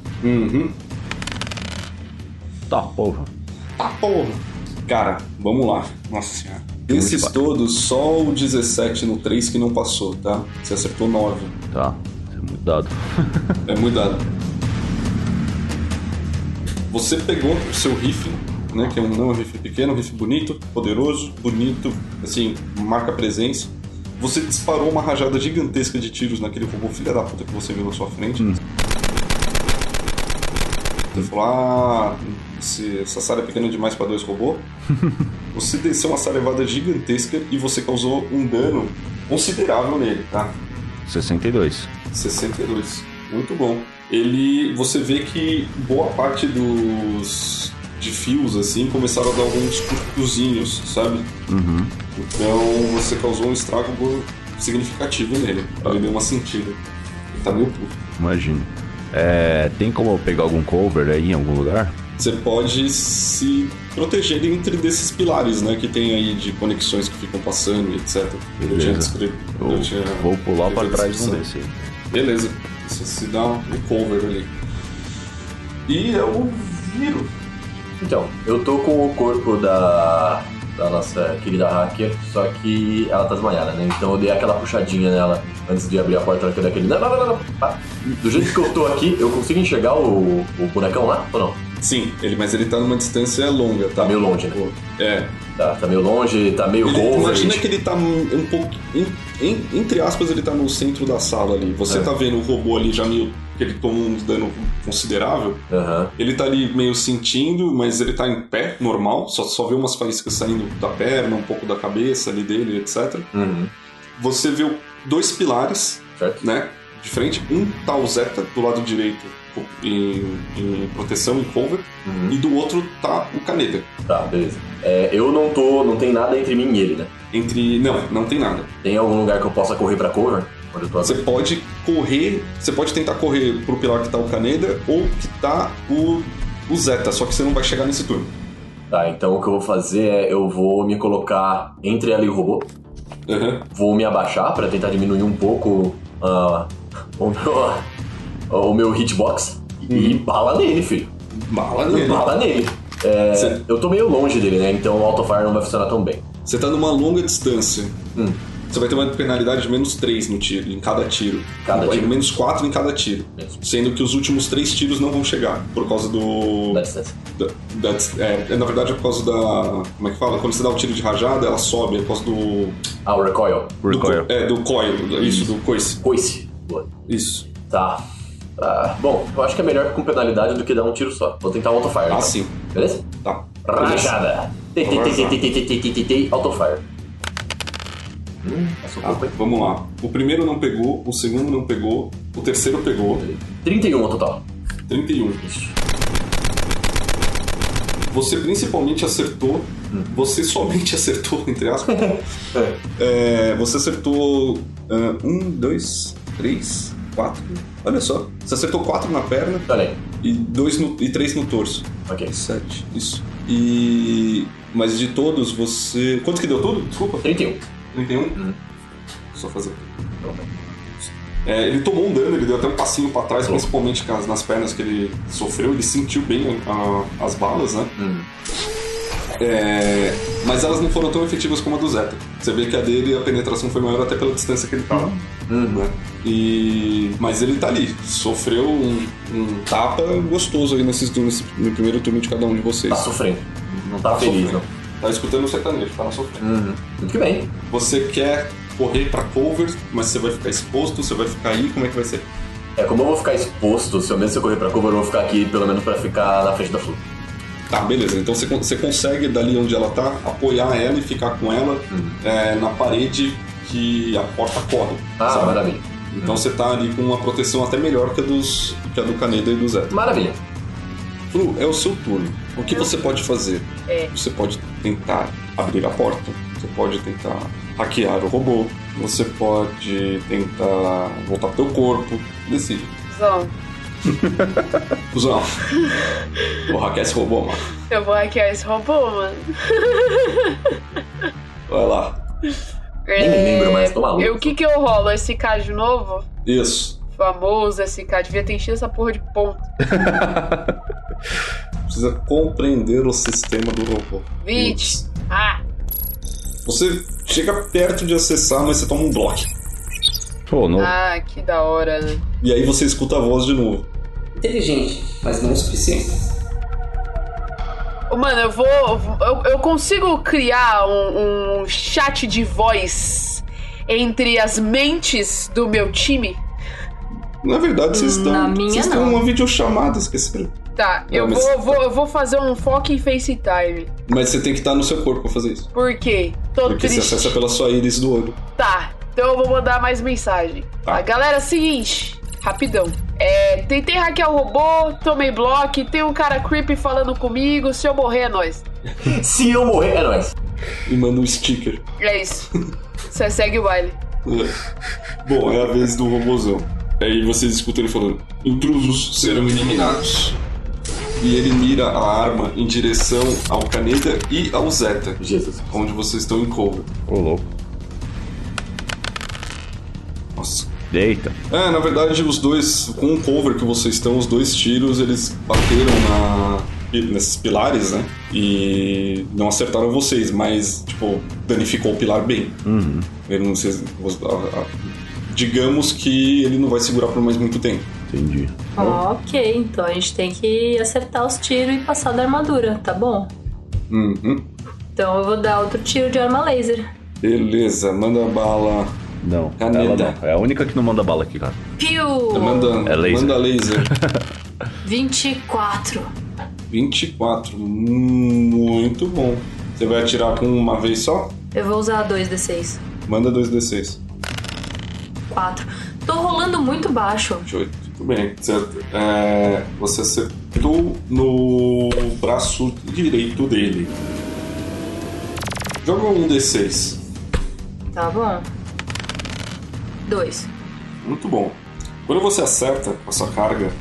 Tá, porra. Cara, vamos lá. Nossa senhora. Esses todos, só o 17 no 3 que não passou, tá? Você acertou 9. Tá, é muito dado. É muito dado. Você pegou o seu rifle, né? Que não é um rifle pequeno, é um rifle bonito, poderoso, bonito, assim, marca presença. Você disparou uma rajada gigantesca de tiros naquele robô filha da puta que você viu na sua frente. Você falou: essa sala é pequena demais pra 2 robôs. Você desceu uma sarevada gigantesca e você causou um dano considerável nele, tá? 62. Muito bom. Você vê que boa parte de fios, assim, começaram a dar alguns curtozinhos, sabe? Então você causou um estrago significativo nele. Ele deu uma sentida. Ele tá meio puto. Imagino. Tem como eu pegar algum cover aí em algum lugar? Você pode se proteger entre desses pilares, né? Que tem aí de conexões que ficam passando, etc. Beleza. Vou pular para trás de um desse. Beleza. Você se dá um cover ali. E é o Viro. Então, eu tô com o corpo da nossa querida hacker, só que ela tá desmaiada, né? Então eu dei aquela puxadinha nela antes de abrir a porta, daquele... Não. Do jeito que eu tô aqui, eu consigo enxergar o bonecão lá ou não? Sim, mas ele tá numa distância longa, tá? Tá meio longe, né? É. Tá meio longe, tá meio gol. Imagina que ele tá um pouco... Entre aspas, ele tá no centro da sala ali. Você tá vendo o robô ali já meio... que ele toma um dano considerável. Uhum. Ele tá ali meio sentindo, mas ele tá em pé, normal. Só vê umas faíscas saindo da perna, um pouco da cabeça ali dele, etc. Uhum. Você vê dois pilares, certo, né, de frente. Um tá o Zeta do lado direito em proteção, em cover. Uhum. E do outro tá o Kaneda. Tá, beleza. Eu não tô... Não tem nada entre mim e ele, né? Não tem nada. Tem algum lugar que eu possa correr pra cover? Você pode correr, você pode tentar correr pro pilar que tá o Kaneda ou que tá o Zeta, só que você não vai chegar nesse turno. Tá, então o que eu vou fazer é, eu vou me colocar entre ela e o robô. Uhum. Vou me abaixar pra tentar diminuir um pouco o meu hitbox. Uhum. E bala nele, filho. Bala nele. Eu tô meio longe dele, né, então o autofire não vai funcionar tão bem. Você tá numa longa distância. Você vai ter uma penalidade de menos 3 no tiro, em cada tiro. Menos 4 em cada tiro. Mesmo. Sendo que os últimos 3 tiros não vão chegar, por causa do... Da distância. Na verdade é por causa da... Como é que fala? Quando você dá o tiro de rajada, ela sobe, é por causa do... Ah, o recoil. Do coil. Isso, do coice. Coice. Boa. Isso. Tá. Bom, eu acho que é melhor com penalidade do que dar um tiro só. Vou tentar autofire. Ah, sim. Beleza? Tá. Rajada. Autofire. Vamos lá. O primeiro não pegou, o segundo não pegou, o terceiro pegou. 31 no total. 31. Isso. Você principalmente acertou. Você somente acertou, entre aspas. Você acertou 1, 2, 3, 4. Olha só. Você acertou 4 na perna. Olha aí. E 3 no torso. Ok. 7. Isso. Mas de todos você... Quanto que deu tudo? Desculpa. 31. Só fazer ele tomou um dano, ele deu até um passinho pra trás, principalmente nas pernas que ele sofreu, ele sentiu bem as balas, né? Mas elas não foram tão efetivas como a do Zeta. Você vê que a dele, a penetração foi maior até pela distância que ele tava. Né? Mas ele tá ali, sofreu um tapa gostoso aí no primeiro turno de cada um de vocês. Tá sofrendo, não tá feliz, não. Tá escutando o sertanejo, tá na sua frente. Muito bem. Você quer correr pra cover, mas você vai ficar exposto, você vai ficar aí, como é que vai ser? Como eu vou ficar exposto, se eu correr pra cover, eu vou ficar aqui, pelo menos pra ficar na frente da flor. Tá, beleza. Então você consegue, dali onde ela tá, apoiar ela e ficar com ela na parede que a porta corre. Ah, sabe? Maravilha. Então você tá ali com uma proteção até melhor que a do Kaneda e do Zé. Maravilha. Flu, é o seu turno. O que você pode fazer? Você pode tentar abrir a porta, você pode tentar hackear o robô, você pode tentar voltar pro teu corpo. Decide. Cusão. Vou hackear esse robô, mano. Eu vou hackear esse robô, mano. Vai lá. Nem lembro mais, tô maluco. O que eu rolo? SK de novo? Isso. Famoso SK. Devia ter enchido essa porra de ponto. Precisa compreender o sistema do robô. Você chega perto de acessar, mas você toma um bloco. Pô, não. Ah, que da hora, né? E aí você escuta a voz de novo. Inteligente, mas não o suficiente. Mano, eu vou... Eu consigo criar um chat de voz entre as mentes do meu time? Na verdade, vocês estão... Vocês estão uma videochamada, esqueceram. Tá, eu vou fazer um foco em FaceTime. Mas você tem que estar no seu corpo pra fazer isso. Por quê? Porque triste. Você acessa pela sua íris do olho. Tá, então eu vou mandar mais mensagem. Tá. Galera, seguinte, rapidão. Tentei hackear o robô, tomei bloco, tem um cara creepy falando comigo, se eu morrer é nóis. Se eu morrer é nóis. E manda um sticker. É isso. Você segue o baile. Bom, é a vez do robôzão. Aí vocês escutam ele falando: intrusos serão eliminados. E ele mira a arma em direção ao Kaneda e ao Zeta. Jesus. Onde vocês estão em cover. Louco. Nossa. Eita. Na verdade, os dois, com o cover que vocês estão, os dois tiros, eles bateram nesses pilares, né? E não acertaram vocês, mas, tipo, danificou o pilar bem. Uhum. Ele não se... Digamos que ele não vai segurar por mais muito tempo. Entendi. Ok, então a gente tem que acertar os tiros e passar da armadura, tá bom? Uhum. Então eu vou dar outro tiro de arma laser. Beleza, manda bala. Não, Kaneda. Não. É a única que não manda bala aqui, cara. Piu! Tá mandando. É laser. Manda laser. 24. 24. Muito bom. Você vai atirar com uma vez só? Eu vou usar 2d6. Manda 2d6. 4. Tô rolando muito baixo. 8. Tudo bem. Você acertou no braço direito dele. Joga um D6. Tá bom. 2. Muito bom. Quando você acerta a sua carga,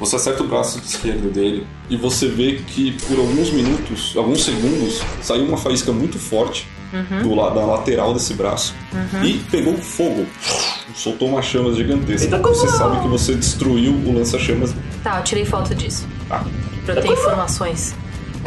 você acerta o braço esquerdo dele e você vê que por alguns minutos, alguns segundos, saiu uma faísca muito forte. Uhum. Da lateral desse braço. Uhum. E pegou fogo. Soltou uma chama gigantesca. Então, você sabe que você destruiu o lança-chamas. Tá, eu tirei foto disso. Tá. Pra eu ter informações.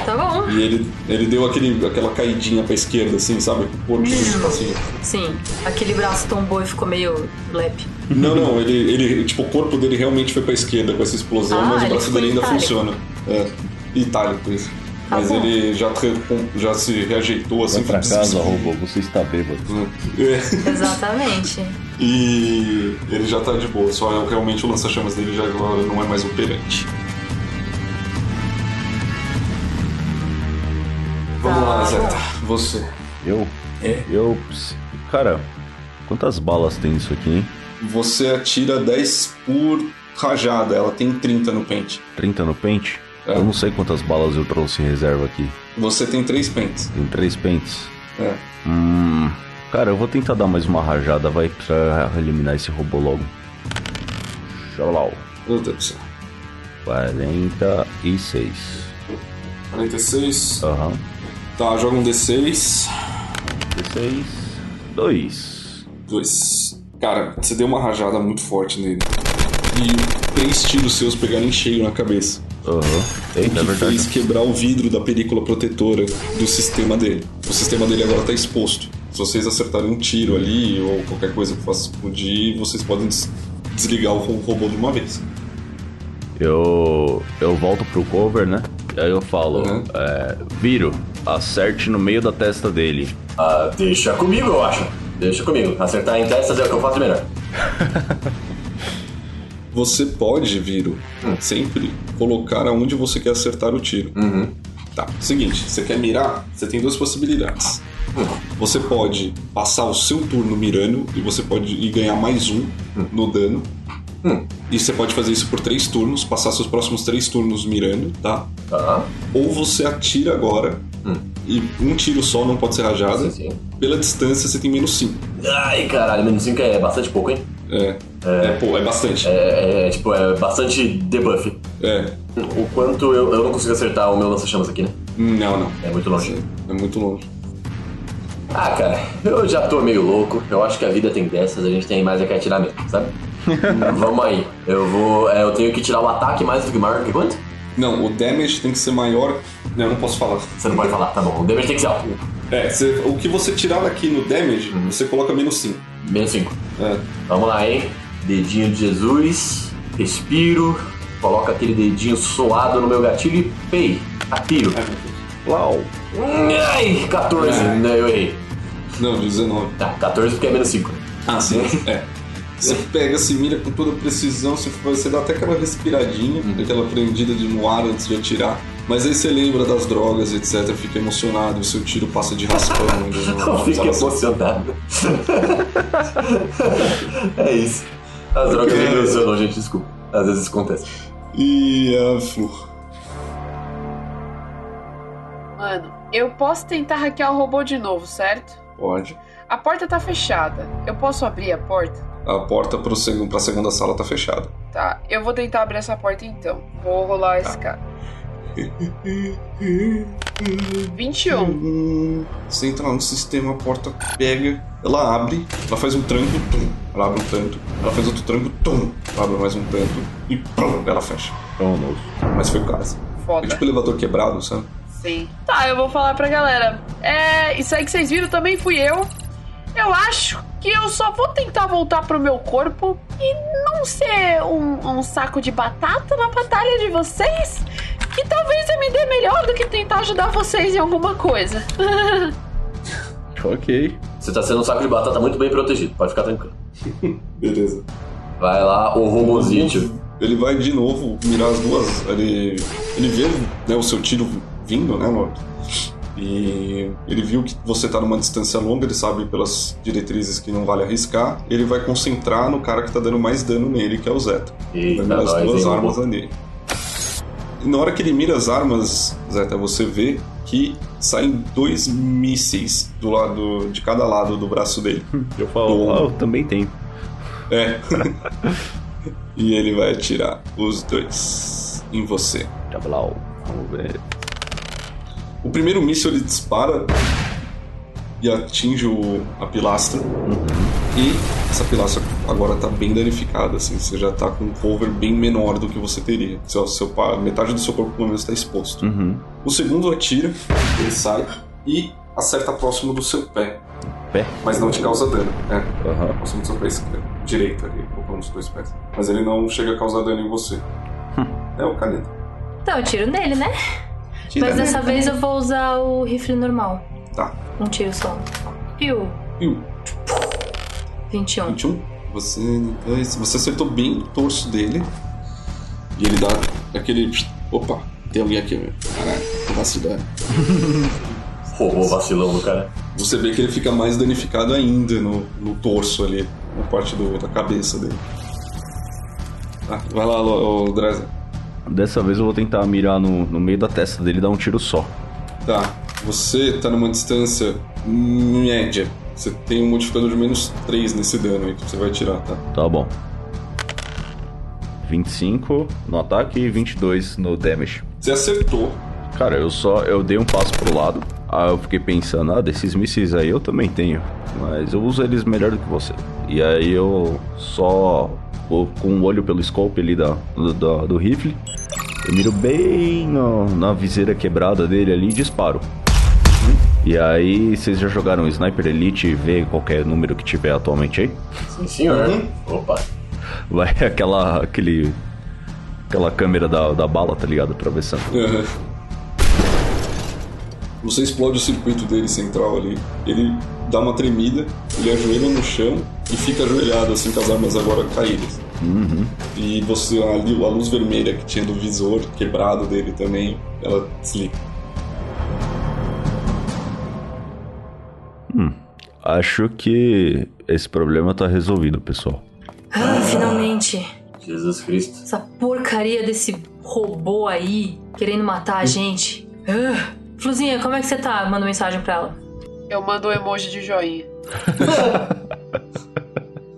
Tá bom. E ele deu aquela caidinha pra esquerda, assim, sabe? O corpo assim. Sim, aquele braço tombou e ficou meio lep. Não, ele tipo, o corpo dele realmente foi pra esquerda com essa explosão, mas o braço dele ainda funciona. É, itálico isso. Mas ele já se reajeitou assim. Vai pra casa, robô, você está bêbado. É. Exatamente. E ele já tá de boa, só realmente o lança-chamas dele já agora não é mais operante. Vamos lá, Zeta. Você. Eu? É. Eu. Cara, quantas balas tem isso aqui, hein? Você atira 10 por rajada, ela tem 30 no pente. 30 no pente? É. Eu não sei quantas balas eu trouxe em reserva aqui. Você tem 3 pentes. Tem 3 pentes? É. Cara, eu vou tentar dar mais uma rajada, vai, pra eliminar esse robô logo. Xalau. Meu Deus do céu. 46. 46? Aham. Uhum. Tá, joga um D6. 2. Cara, você deu uma rajada muito forte nele. E 3 tiros seus pegaram em cheio na cabeça. Ele fez quebrar o vidro da película protetora do sistema dele. O sistema dele agora está exposto. Se vocês acertarem um tiro ali ou qualquer coisa que faça explodir, vocês podem desligar o robô de uma vez. Eu volto pro cover, né? Aí eu falo, Viro, acerte no meio da testa dele. Ah, deixa comigo, eu acho. Deixa comigo. Acertar em testas é o que eu faço melhor. Você pode, Viro, sempre colocar aonde você quer acertar o tiro. Uhum. Tá, seguinte, você quer mirar? Você tem 2 possibilidades. Você pode passar o seu turno mirando e você pode ganhar mais 1 no dano. E você pode fazer isso por 3 turnos, passar seus próximos 3 turnos mirando, tá? Ou você atira agora e um tiro só não pode ser rajada. Sim. Pela distância você tem menos 5. Ai, caralho, menos 5 é bastante pouco, hein? É bastante. É bastante debuff. É. O quanto eu não consigo acertar o meu lança-chamas aqui, né? Não. É muito longe. É muito longe. Ah, cara, eu já tô meio louco. Eu acho que a vida tem dessas, a gente tem mais é que atirar mesmo, sabe? Vamos aí. Eu tenho que tirar o ataque mais do que maior que quanto? Não, o damage tem que ser maior. Eu não posso falar. Você não pode falar, tá bom. O damage tem que ser alto. O que você tirar daqui no damage, você coloca menos 5. Menos 5. É. Vamos lá, hein? Dedinho de Jesus. Respiro. Coloca aquele dedinho suado no meu gatilho e pei. Atiro. Uau. Ai, 14. Não, eu errei. Não, 19. Tá, 14 porque é menos 5. Ah, sim. Você pega, se mira com toda precisão. Você dá até aquela respiradinha, aquela prendida no ar antes de atirar. Mas aí você lembra das drogas, etc. Fica emocionado, o seu tiro passa de raspão. Eu fico emocionado. É isso. As drogas me emocionam, gente, desculpa. Às vezes isso acontece. E a flor. Mano, eu posso tentar hackear o robô de novo, certo? Pode. A porta tá fechada. Eu posso abrir a porta? A porta pra segunda sala tá fechada. Tá, eu vou tentar abrir essa porta então. Vou rolar esse cara. 21. Você entra lá no sistema, a porta pega, ela abre, ela faz um tranco, tum, ela abre um tanto, ela faz outro tranco, tum, ela abre mais um tanto e pum, ela fecha. Oh, nossa. Mas foi o caso. foda. É tipo elevador quebrado, sabe? Sim. Tá, eu vou falar pra galera. É, isso aí que vocês viram também fui eu. Eu acho que eu só vou tentar voltar pro meu corpo e não ser um saco de batata na batalha de vocês, que talvez eu me dê melhor do que tentar ajudar vocês em alguma coisa. Ok. Você tá sendo um saco de batata muito bem protegido, pode ficar tranquilo. Beleza. Vai lá, o Romosítio. Ele vai de novo mirar as duas. Ele vê, né, o seu tiro vindo, né, Lord? E ele viu que você tá numa distância longa, ele sabe pelas diretrizes que não vale arriscar. Ele vai concentrar no cara que tá dando mais dano nele, que é o Zeta. Ele vai mirar as duas armas nele. E na hora que ele mira as armas, Zeta, você vê que saem dois mísseis do lado, de cada lado do braço dele. Eu falo, eu também tenho. É. E ele vai atirar os dois em você. Jablau. Vamos ver. O primeiro míssil ele dispara e atinge a pilastra. Uhum. E essa pilastra agora tá bem danificada, assim. Você já tá com um cover bem menor do que você teria. Metade do seu corpo pelo menos tá exposto. Uhum. O segundo atira, ele sai e acerta próximo do seu pé. Pé? Mas não te causa dano, né? Uhum. Próximo do seu pé esquerdo. Direito ali, colocando os dois pés. Mas ele não chega a causar dano em você. É o Kaneda. Então eu tiro nele, né? Mas dessa vez eu vou usar o rifle normal. Tá. Um tiro só. Piu. 21. Você acertou bem o torso dele. E ele dá aquele... Opa, tem alguém aqui, meu. Caralho, vacilão. Roubou vacilão do cara. Você vê que ele fica mais danificado ainda no torso ali. Na parte da cabeça dele. Ah, vai lá, o Dresden. Dessa vez eu vou tentar mirar no meio da testa dele e dar um tiro só. Tá, você tá numa distância média. Você tem um modificador de menos 3 nesse dano aí que você vai tirar, tá? Tá bom. 25 no ataque e 22 no damage. Você acertou. Cara, eu dei um passo pro lado. Aí eu fiquei pensando, desses mísseis aí eu também tenho, mas eu uso eles melhor do que você. E aí eu só vou com um olho pelo scope ali do rifle. Eu miro bem na viseira quebrada dele ali e disparo. E aí, vocês já jogaram Sniper Elite e vê qualquer número que tiver atualmente aí? Sim, senhor. Opa. Vai aquela câmera da bala, tá ligado? Atravessando. Uhum. Você explode o circuito dele central ali. Ele dá uma tremida, ele ajoelha no chão e fica ajoelhado assim com as armas agora caídas. Uhum. E você ali, a luz vermelha que tinha do visor quebrado dele também, ela desliga. Acho que esse problema tá resolvido, pessoal. Finalmente. Jesus Cristo. Essa porcaria desse robô aí querendo matar a gente. Fluzinha, como é que você tá? Manda mensagem pra ela. Eu mando um emoji de joinha.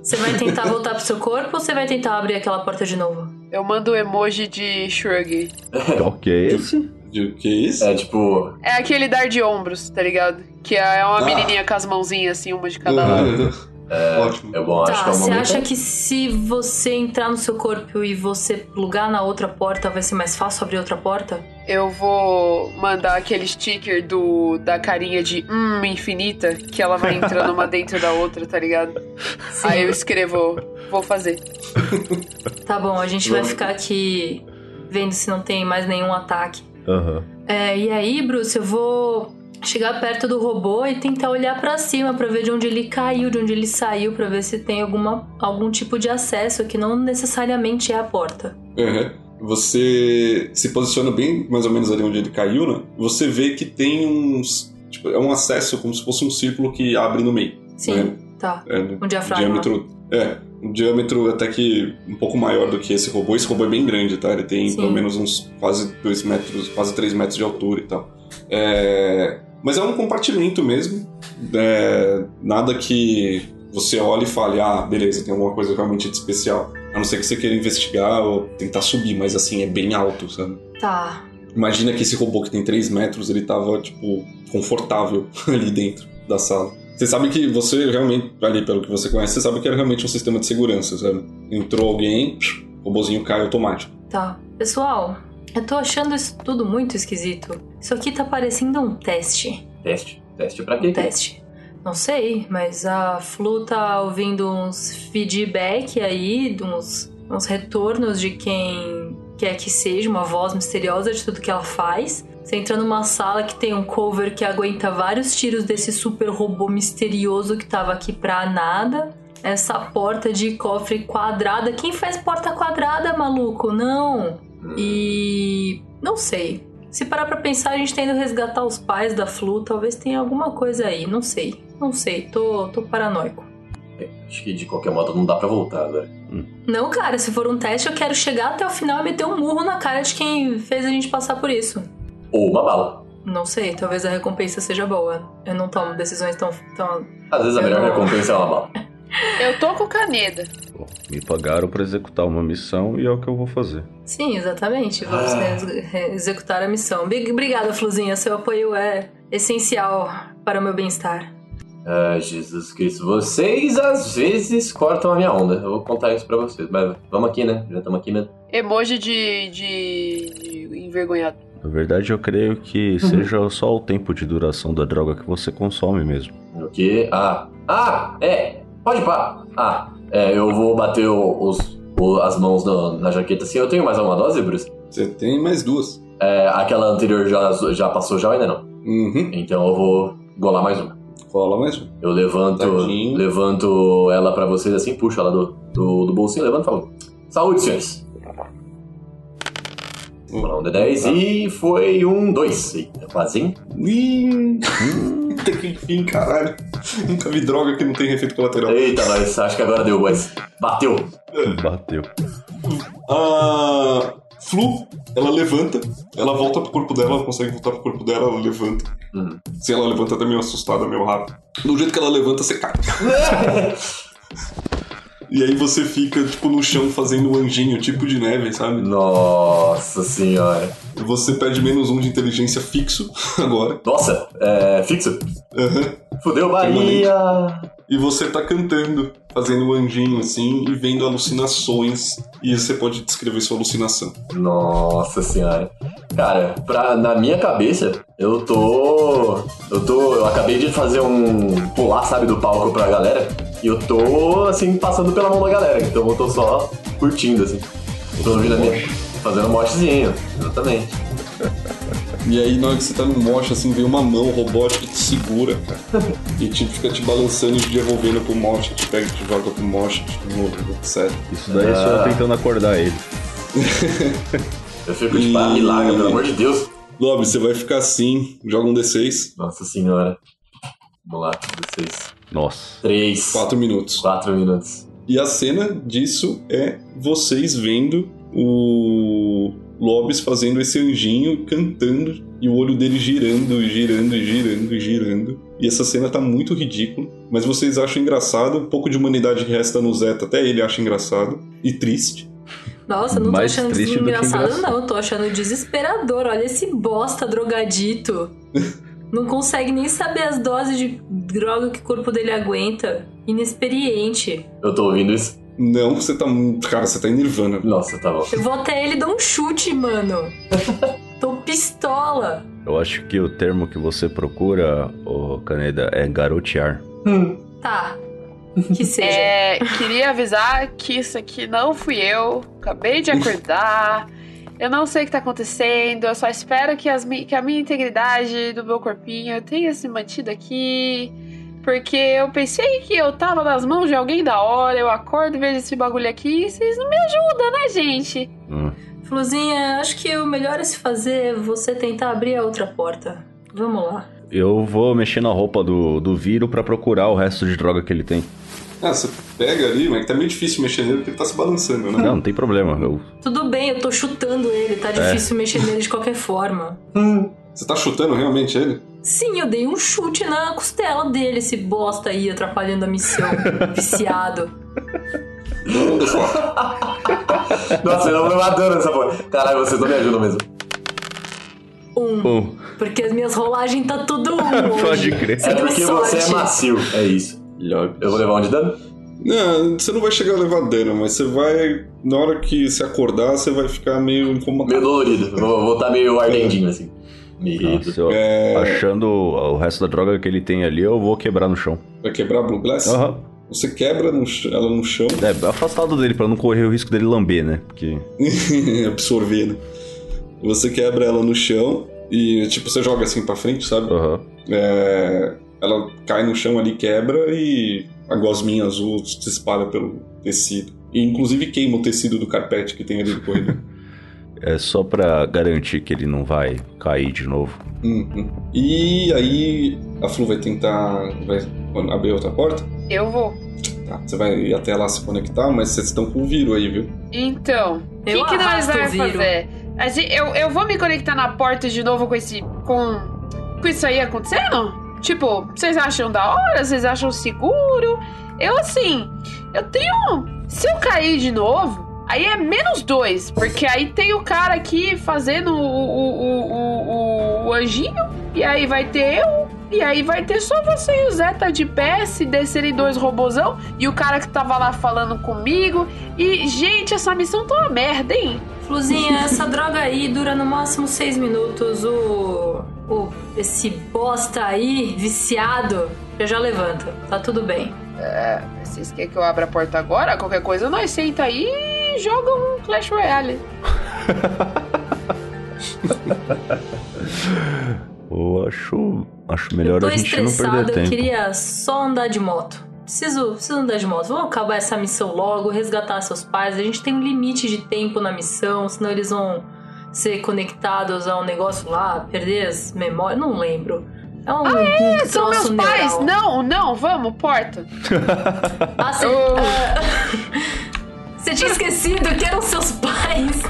Você vai tentar voltar pro seu corpo ou você vai tentar abrir aquela porta de novo? Eu mando um emoji de shrug. Qual que é esse? O que é isso? É tipo... É aquele dar de ombros, tá ligado? Que é uma menininha com as mãozinhas assim, uma de cada lado. É, ótimo. É bom, acho que é um momento. Você acha que se você entrar no seu corpo e você plugar na outra porta, vai ser mais fácil abrir outra porta? Eu vou mandar aquele sticker da carinha de infinita, que ela vai entrando uma dentro da outra, tá ligado? Sim. Aí eu escrevo, vou fazer. Tá bom, a gente vai ficar aqui vendo se não tem mais nenhum ataque. Uhum. E aí, Bruce, eu vou chegar perto do robô e tentar olhar pra cima pra ver de onde ele caiu, de onde ele saiu, pra ver se tem algum tipo de acesso que não necessariamente é a porta. Uhum. Você se posiciona bem mais ou menos ali onde ele caiu, né? Você vê que tem uns... Tipo, é um acesso como se fosse um círculo que abre no meio. Sim, né? Tá. Um diafragma. Um diâmetro até que um pouco maior do que esse robô. Esse robô é bem grande, tá? Ele tem, sim, pelo menos uns quase 2 metros, quase 3 metros de altura e tal. Mas é um compartimento mesmo. Nada que você olhe e fale, beleza, tem alguma coisa realmente de especial. A não ser que você queira investigar ou tentar subir, mas assim, é bem alto, sabe? Tá. Imagina que esse robô que tem 3 metros, ele tava, tipo, confortável ali dentro da sala. Você sabe que você realmente, ali pelo que você conhece, você sabe que era realmente um sistema de segurança, sabe? Entrou alguém, o robôzinho cai automático. Tá. Pessoal, Eu tô achando isso tudo muito esquisito. Isso aqui tá parecendo um teste. Teste? Teste pra quê? Um teste. Não sei, mas a Flu tá ouvindo uns feedback aí, uns retornos de quem quer que seja, uma voz misteriosa de tudo que ela faz. Você entra numa sala que tem um cover que aguenta vários tiros desse super robô misterioso que tava aqui pra nada. Essa porta de cofre quadrada. Quem faz porta quadrada, maluco? Não! E... não sei. Se parar pra pensar, a gente tá indo resgatar os pais da Flu. Talvez tenha alguma coisa aí. Não sei. Não sei. Tô paranoico. Acho que de qualquer modo não dá pra voltar agora. Não, cara. Se for um teste, eu quero chegar até o final e meter um murro na cara de quem fez a gente passar por isso. Ou uma bala. Não sei. Talvez a recompensa seja boa. Eu não tomo decisões tão... Às vezes a melhor recompensa é uma bala. Eu tô com Kaneda. Me pagaram pra executar uma missão e é o que eu vou fazer. Sim, exatamente. Vamos executar a missão. Obrigada, Fluzinha. Seu apoio é essencial para o meu bem-estar. Ah, Jesus Cristo. Vocês, às vezes, cortam a minha onda. Eu vou contar isso pra vocês. Mas vamos aqui, né? Já estamos aqui mesmo. Emoji de envergonhado. Na verdade, eu creio que seja só o tempo de duração da droga que você consome mesmo. O quê? Ah, é. Pode parar. Eu vou bater as mãos na jaqueta assim. Eu tenho mais alguma dose, Bruce? Você tem mais duas. Aquela anterior já passou já ou ainda não? Uhum. Então eu vou golar mais uma. Gola mais uma. Eu levanto ela pra vocês assim, puxo ela do bolsinho, levanto e falo: saúde, senhores. Vamos lá, um de 10 e foi um 2. Eita, quase, hein? Eita, que fim, caralho. Nunca vi droga que não tem efeito colateral. Eita, nós, acho que agora deu, mas bateu. A Flu, ela levanta, ela volta pro corpo dela, ela consegue voltar pro corpo dela, ela levanta. Se ela levanta, tá meio assustada, meio rápido. Do jeito que ela levanta, você cai. E aí você fica, tipo, no chão fazendo um anjinho, tipo de neve, sabe? Nossa senhora. Você perde -1 de inteligência fixo agora. Nossa, fixo? Fudeu, Bahia! E você tá cantando, fazendo um anjinho, assim, e vendo alucinações. E você pode descrever sua alucinação. Nossa senhora. Cara, na minha cabeça, eu acabei de fazer pular, sabe, do palco pra galera. E eu tô, assim, passando pela mão da galera. Então eu tô só curtindo, assim. Tô ouvindo a minha... fazendo mochezinho. Exatamente. E aí, na hora que você tá no moche, assim, vem uma mão robótica que te segura. E tipo, fica te balançando e te devolvendo pro moche. Te pega e te joga pro moche, de novo, etc. Isso daí é só tentando acordar ele. Eu fico tipo, milagre, pelo amor de Deus. Lobe, você vai ficar assim. Joga um D6. Nossa senhora. Vamos lá, 16. Nossa. 4 minutos. E a cena disso é vocês vendo o Lopes fazendo esse anjinho, cantando, e o olho dele girando. E essa cena tá muito ridícula, mas vocês acham engraçado, um pouco de humanidade que resta no Zeta, até ele acha engraçado e triste. Nossa, não tô achando isso engraçado não, tô achando desesperador, olha esse bosta drogadito. Não consegue nem saber as doses de droga que o corpo dele aguenta. Inexperiente. Eu tô ouvindo isso? Não, você tá... Cara, você tá em nirvana. Nossa, tá bom. Eu vou até ele dar um chute, mano. Tô pistola. Eu acho que o termo que você procura, ô Kaneda, é garotear. Tá. Que seja. Queria avisar que isso aqui não fui eu. Acabei de acordar. Eu não sei o que tá acontecendo, eu só espero que a minha integridade do meu corpinho tenha se mantido aqui, porque eu pensei que eu tava nas mãos de alguém da hora, eu acordo e vejo esse bagulho aqui e vocês não me ajudam, né, gente? Fluzinha, acho que o melhor a se fazer é você tentar abrir a outra porta. Vamos lá. Eu vou mexer na roupa do Viro pra procurar o resto de droga que ele tem. Ah, você pega ali, mas tá meio difícil mexer nele porque ele tá se balançando, né? Não tem problema. Tudo bem, eu tô chutando ele, tá difícil mexer nele de qualquer forma. Você tá chutando realmente ele? Sim, eu dei um chute na costela dele, esse bosta aí, atrapalhando a missão, viciado. Nossa, eu tô adorando essa porra. Caralho, vocês não me ajudam mesmo. Porque as minhas rolagens tá tudo um. Pode crer. É porque sorte. Você é macio, é isso. Eu vou levar um de dano? Não, você não vai chegar a levar dano, mas você vai... Na hora que você acordar, você vai ficar meio incomodado. Meio dolorido. Vou estar meio ardendinho, assim. Nossa, eu, achando o resto da droga que ele tem ali, eu vou quebrar no chão. Vai quebrar a Blue Glass? Aham. Você quebra ela no chão. É, afastado dele, pra não correr o risco dele lamber, né? Porque... absorver, né? Você quebra ela no chão e, tipo, você joga assim pra frente, sabe? Uhum. É, ela cai no chão ali, quebra e a gosminha azul se espalha pelo tecido. E, inclusive, queima o tecido do carpete que tem ali no corredor. É só pra garantir que ele não vai cair de novo. Uhum. E aí a Flu vai tentar... Vai abrir outra porta? Eu vou. Tá, você vai ir até lá se conectar, mas vocês estão com o Viro aí, viu? Então, o que nós vamos fazer? Assim, eu vou me conectar na porta de novo com esse... Com isso aí acontecendo? Tipo, vocês acham da hora? Vocês acham seguro? Eu, assim, eu tenho... Se eu cair de novo... Aí é -2, porque aí tem o cara aqui fazendo o anjinho, e aí vai ter eu, e aí vai ter só você e o Zeta de pé, se descerem 2 robozão, e o cara que tava lá falando comigo, e gente, essa missão tá uma merda, hein? Fluzinha, essa droga aí dura no máximo 6 minutos, esse bosta aí, viciado, eu já levanto, tá tudo bem. É, vocês querem que eu abra a porta agora? Qualquer coisa, nós senta aí... Joga um Clash Royale. Eu acho melhor a gente não perder tempo. Eu queria só andar de moto. Preciso andar de moto. Vamos acabar essa missão logo, resgatar seus pais. A gente tem um limite de tempo na missão, senão eles vão ser conectados a um negócio lá, perder as memórias, não lembro. É um são meus pais. Neural. Não, vamos, porta. Assim... Você tinha esquecido que eram seus pais.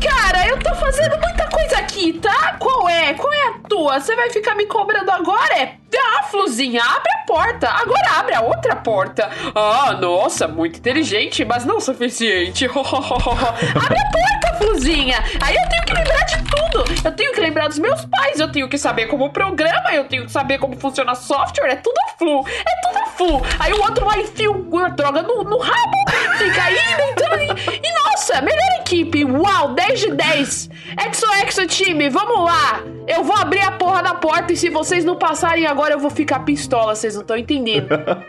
Cara, eu tô fazendo muita coisa aqui, tá? Qual é a tua? Você vai ficar me cobrando agora? Dá, Fluzinha, abre a porta. Agora abre a outra porta. Ah, nossa, muito inteligente, mas não suficiente. Abre a porta, Fluzinha. Aí eu tenho que lembrar de tudo. Eu tenho que lembrar dos meus pais. Eu tenho que saber como programa. Eu tenho que saber como funciona software. É tudo a Flu. Aí o outro vai enfiar a droga no rabo. Fica indo, e nossa, melhor equipe. Uau, 10/10. Exo time, vamos lá. Eu vou abrir a porra da porta e se vocês não passarem agora eu vou ficar pistola, vocês não estão entendendo. Eu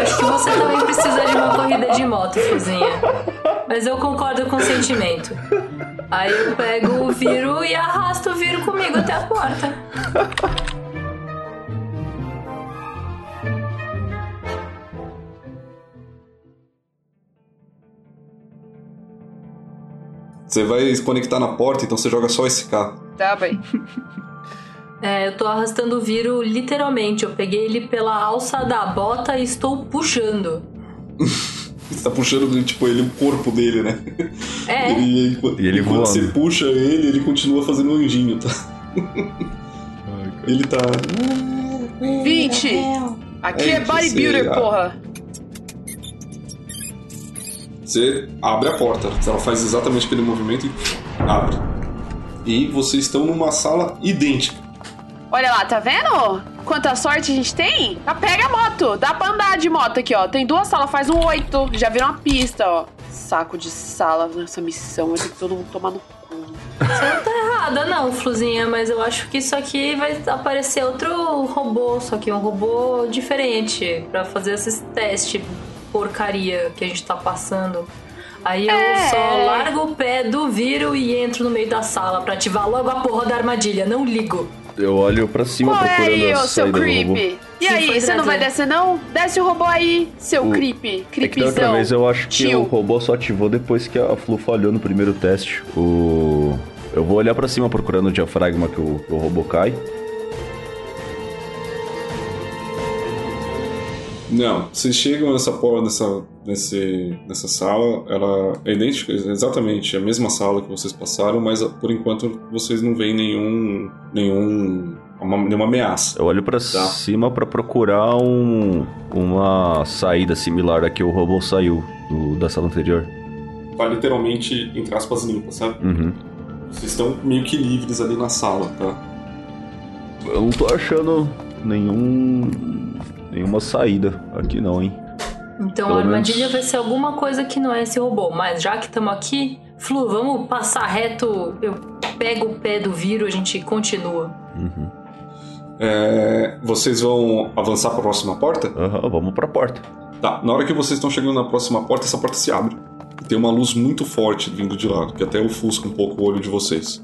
acho que você também precisa de uma corrida de moto, Fuzinha. Mas eu concordo com o sentimento. Aí eu pego o Viro e arrasto o Viro comigo até a porta. Você vai se conectar na porta, então você joga só esse carro. Tá bem. Eu tô arrastando o Viro literalmente. Eu peguei ele pela alça da bota e estou puxando. Você tá puxando, tipo, o corpo dele, né? É. E ele voando. Você puxa ele continua fazendo o anjinho, tá? Ai, ele tá... 20! Aqui é bodybuilder, porra! Você abre a porta, ela faz exatamente aquele movimento e abre. E vocês estão numa sala idêntica. Olha lá, tá vendo? Quanta sorte a gente tem? Ah, pega a moto, dá pra andar de moto aqui, ó. Tem 2 salas, faz um 8, já virou uma pista, ó. Saco de sala, essa missão, vai ter que todo mundo tomar no cu. Você não tá errada não, Fluzinha, mas eu acho que isso aqui vai aparecer outro robô, só que um robô diferente, pra fazer esses testes. Porcaria que a gente tá passando. Aí eu só largo o pé do Viro e entro no meio da sala pra ativar logo a porra da armadilha. Não ligo. Eu olho pra cima procurando a saída do robô. E aí, você não vai descer não? Desce o robô aí, seu creepy. É que da outra vez eu acho que o robô só ativou depois que a Flu falhou no primeiro teste. Eu vou olhar pra cima procurando o diafragma que o robô cai. Não, vocês chegam nessa porra, nessa sala, ela é idêntica, exatamente a mesma sala que vocês passaram, mas por enquanto vocês não veem nenhuma ameaça. Eu olho pra cima pra procurar uma saída similar à que o robô saiu da sala anterior. Tá literalmente, entre aspas, limpa, sabe? Uhum. Vocês estão meio que livres ali na sala, tá? Eu não tô achando nenhum... nenhuma saída aqui não, hein? Então a armadilha vai ser alguma coisa que não é esse robô. Mas já que estamos aqui, Flu, vamos passar reto. Eu pego o pé do Viro, a gente continua. Uhum. Vocês vão avançar para a próxima porta? Uhum, vamos para a porta. Tá, na hora que vocês estão chegando na próxima porta, essa porta se abre. Tem uma luz muito forte vindo de lado, que até ofusca um pouco o olho de vocês.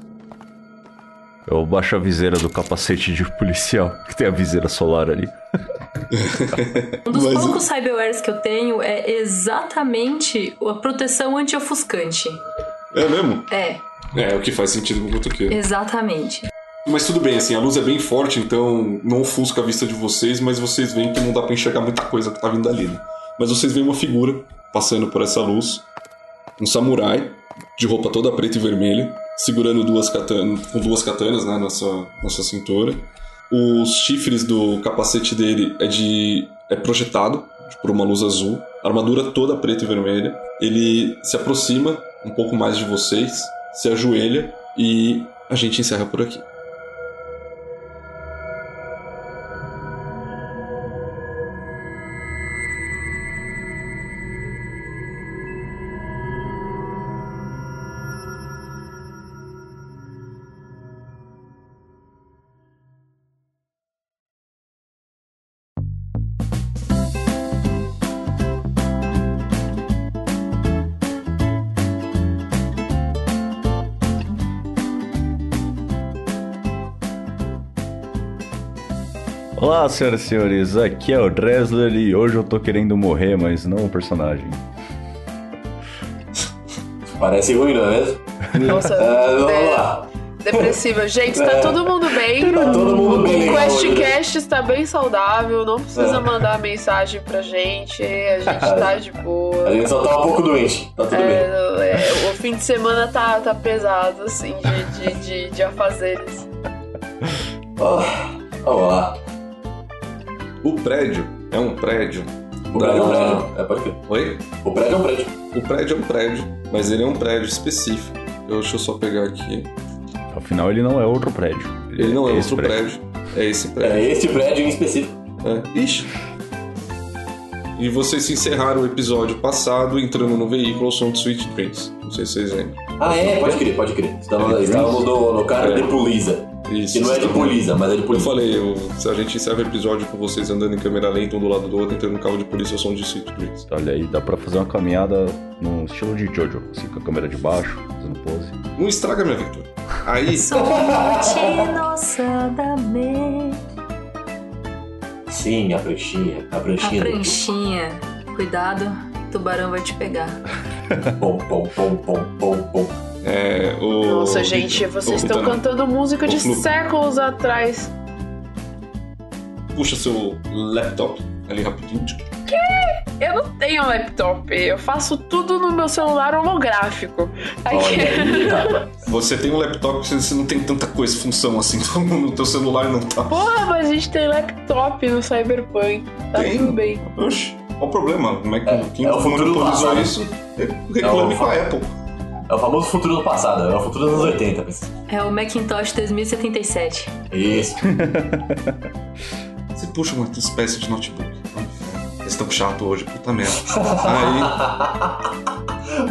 Eu baixo a viseira do capacete de policial, que tem a viseira solar ali. Um dos poucos cyberwares que eu tenho é exatamente a proteção anti-ofuscante. É mesmo? É. É, o que faz sentido no motoqueiro. Exatamente. Mas tudo bem, assim, a luz é bem forte, então não ofusca a vista de vocês, mas vocês veem que não dá pra enxergar muita coisa que tá vindo ali, né? Mas vocês veem uma figura passando por essa luz, um samurai de roupa toda preta e vermelha, segurando duas katanas, né, na sua cintura. Os chifres do capacete dele é projetado por uma luz azul. A armadura toda preta e vermelha. Ele se aproxima um pouco mais de vocês, se ajoelha e a gente encerra por aqui. Olá, senhoras e senhores, aqui é o Dressler e hoje eu tô querendo morrer, mas não o personagem. Parece ruim, não é mesmo? Nossa, vamos lá. Depressiva. Gente, tá todo mundo bem. Tá todo mundo bem. O Quest Cast está bem saudável, não precisa mandar mensagem pra gente, a gente tá de boa. A gente só tá um pouco doente, tá tudo bem. O fim de semana tá pesado, assim, de afazeres. Olá. O prédio é um prédio. O prédio é um prédio. Pode ver. Oi? O prédio é um prédio. O prédio é um prédio, mas ele é um prédio específico. Deixa eu só pegar aqui. Afinal, ele não é outro prédio. Ele não é outro prédio. É esse prédio. É esse prédio em específico. É. Ixi. E vocês se encerraram o episódio passado entrando no veículo ao som de Sweet Dreams. Não sei se vocês lembram. Ah, é? Pode crer. Estávamos no carro de polícia. Isso, e não é de polícia, mas é de polícia. Eu falei, se a gente encerra o episódio com vocês andando em câmera lenta um do lado do outro, entrando no carro de polícia ao som de Sweet Dreams. Olha aí, dá pra fazer uma caminhada no estilo de Jojo, assim, com a câmera de baixo, fazendo pose. Não estraga minha aventura. Aí. Sim, a pranchinha. A pranchinha. Cuidado, o tubarão vai te pegar. Pom, pom, pom. Nossa, gente, vocês estão cantando música de séculos atrás. Puxa seu laptop ali rapidinho. Que? Eu não tenho laptop. Eu faço tudo no meu celular holográfico. Olha, você tem um laptop, você não tem tanta coisa, função assim, no teu celular não tá. Porra, mas a gente tem laptop no Cyberpunk. Tá tem? Tudo bem. Oxi, qual o problema? Como é que quem monopolizou isso? Reclame com a Apple. É o famoso futuro do passado, é o futuro dos anos 80. É o Macintosh 2077. Isso. Você puxa uma espécie de notebook. Vocês estão chato hoje, puta merda. Aí.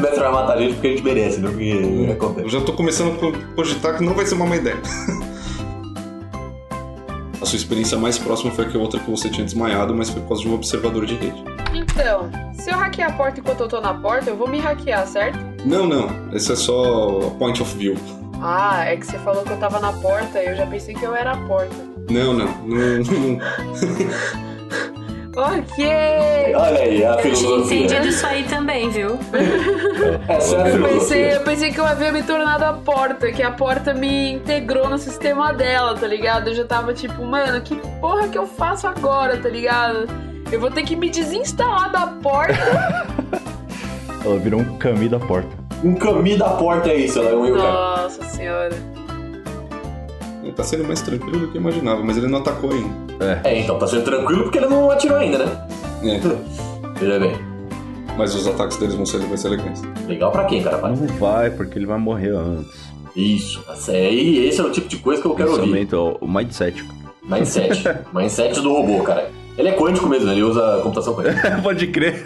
Metro vai matar a gente porque a gente merece, né? Porque acontece. Eu já tô começando a cogitar que não vai ser uma má ideia. A sua experiência mais próxima foi a outra que você tinha desmaiado, mas foi por causa de um observador de rede. Então, se eu hackear a porta enquanto eu tô na porta, eu vou me hackear, certo? Não. Esse é só point of view. Ah, é que você falou que eu tava na porta e eu já pensei que eu era a porta. Não. Ok! Olha aí, a filosofia. Eu tinha entendido isso aí também, viu? Eu pensei que eu havia me tornado a porta, que a porta me integrou no sistema dela, tá ligado? Eu já tava tipo, mano, que porra que eu faço agora, tá ligado? Eu vou ter que me desinstalar da porta. Ela virou um caminho da porta. Um caminho da porta é isso, ela é um eu. Nossa senhora. Ele tá sendo mais tranquilo do que eu imaginava, mas ele não atacou ainda. Então tá sendo tranquilo porque ele não atirou ainda, né? Veja bem. Mas os ataques deles vão ser legais. Legal pra quem, cara? Não vai, porque ele vai morrer antes. Isso, esse é o tipo de coisa que eu quero ouvir. O mindset. Mindset do robô, cara. Ele é quântico mesmo, ele usa computação quântica. Pode crer.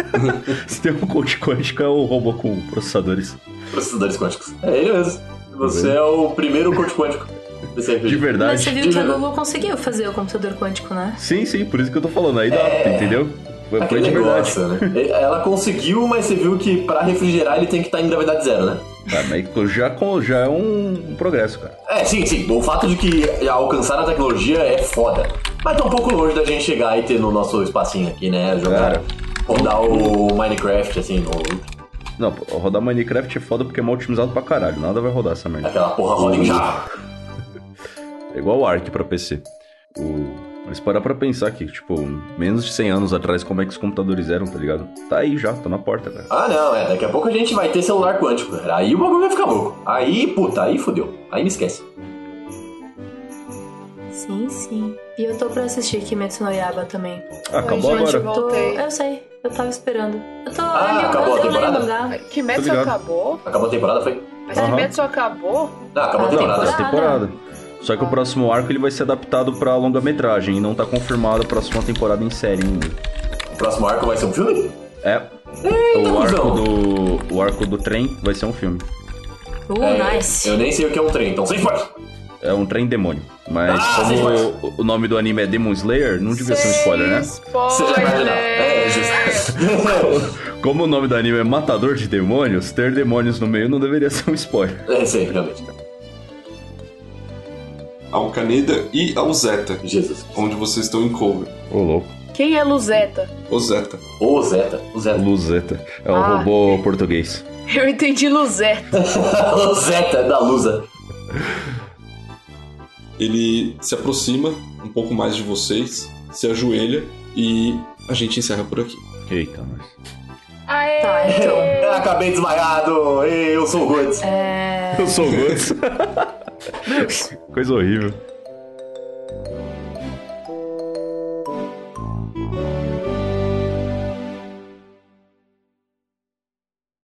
Se tem um coach quântico, é o robô com processadores. Processadores quânticos. É ele mesmo. Você é o primeiro coach quântico. De verdade. Mas você viu que a Google conseguiu fazer o computador quântico, né? Sim, sim, por isso que eu tô falando. Aí dá, entendeu? Foi de verdade. Gosta, né? Ela conseguiu, mas você viu que pra refrigerar ele tem que estar em gravidade zero, né? Ah, mas já é um progresso, cara. É, sim, sim. O fato de que alcançar a tecnologia é foda. Mas tá um pouco longe da gente chegar e ter no nosso espacinho aqui, né? Jogar, rodar o Minecraft, assim, no... Não, rodar Minecraft é foda porque é mal otimizado pra caralho. Nada vai rodar essa merda. Aquela porra roda em já. É igual o Ark pra PC. Mas parar pra pensar que, tipo, menos de 100 anos atrás, como é que os computadores eram, tá ligado? Tá aí já, tá na porta, cara. Ah, não, é. Daqui a pouco a gente vai ter celular quântico, cara. Aí o bagulho vai ficar louco. Aí, puta, aí fodeu. Aí me esquece. Sim, sim. E eu tô pra assistir Kimetsu no Yaiba também. Ah, acabou agora? Eu sei, eu tava esperando. Eu tô ali, acabou a temporada? Kimetsu acabou? Acabou a temporada, foi? Mas Kimetsu acabou? Não, acabou a temporada. Não, temporada. Só que o próximo arco ele vai ser adaptado pra longa-metragem e não tá confirmado a próxima temporada em série ainda. O próximo arco vai ser um filme? É. Eita, o arco do trem vai ser um filme. Nice. Eu nem sei o que é um trem, então sem spoiler. É um trem demônio. Mas como o nome do anime é Demon Slayer, não devia ser um spoiler, né? Spoiler! É justo. Como o nome do anime é Matador de Demônios, ter demônios no meio não deveria ser um spoiler. É, sim, realmente. Ao Kaneda e ao Zeta. Jesus. Onde vocês estão em cover. Ô, louco. Quem é Luzeta? O Zeta. Luzeta. É o robô português. Eu entendi Luzeta. Luzeta, da Lusa. Ele se aproxima um pouco mais de vocês, se ajoelha e a gente encerra por aqui. Eita, mas... Aê! Tá, então. Eu acabei desmaiado! Eu sou o Guts! Eu sou o Guts! Coisa horrível.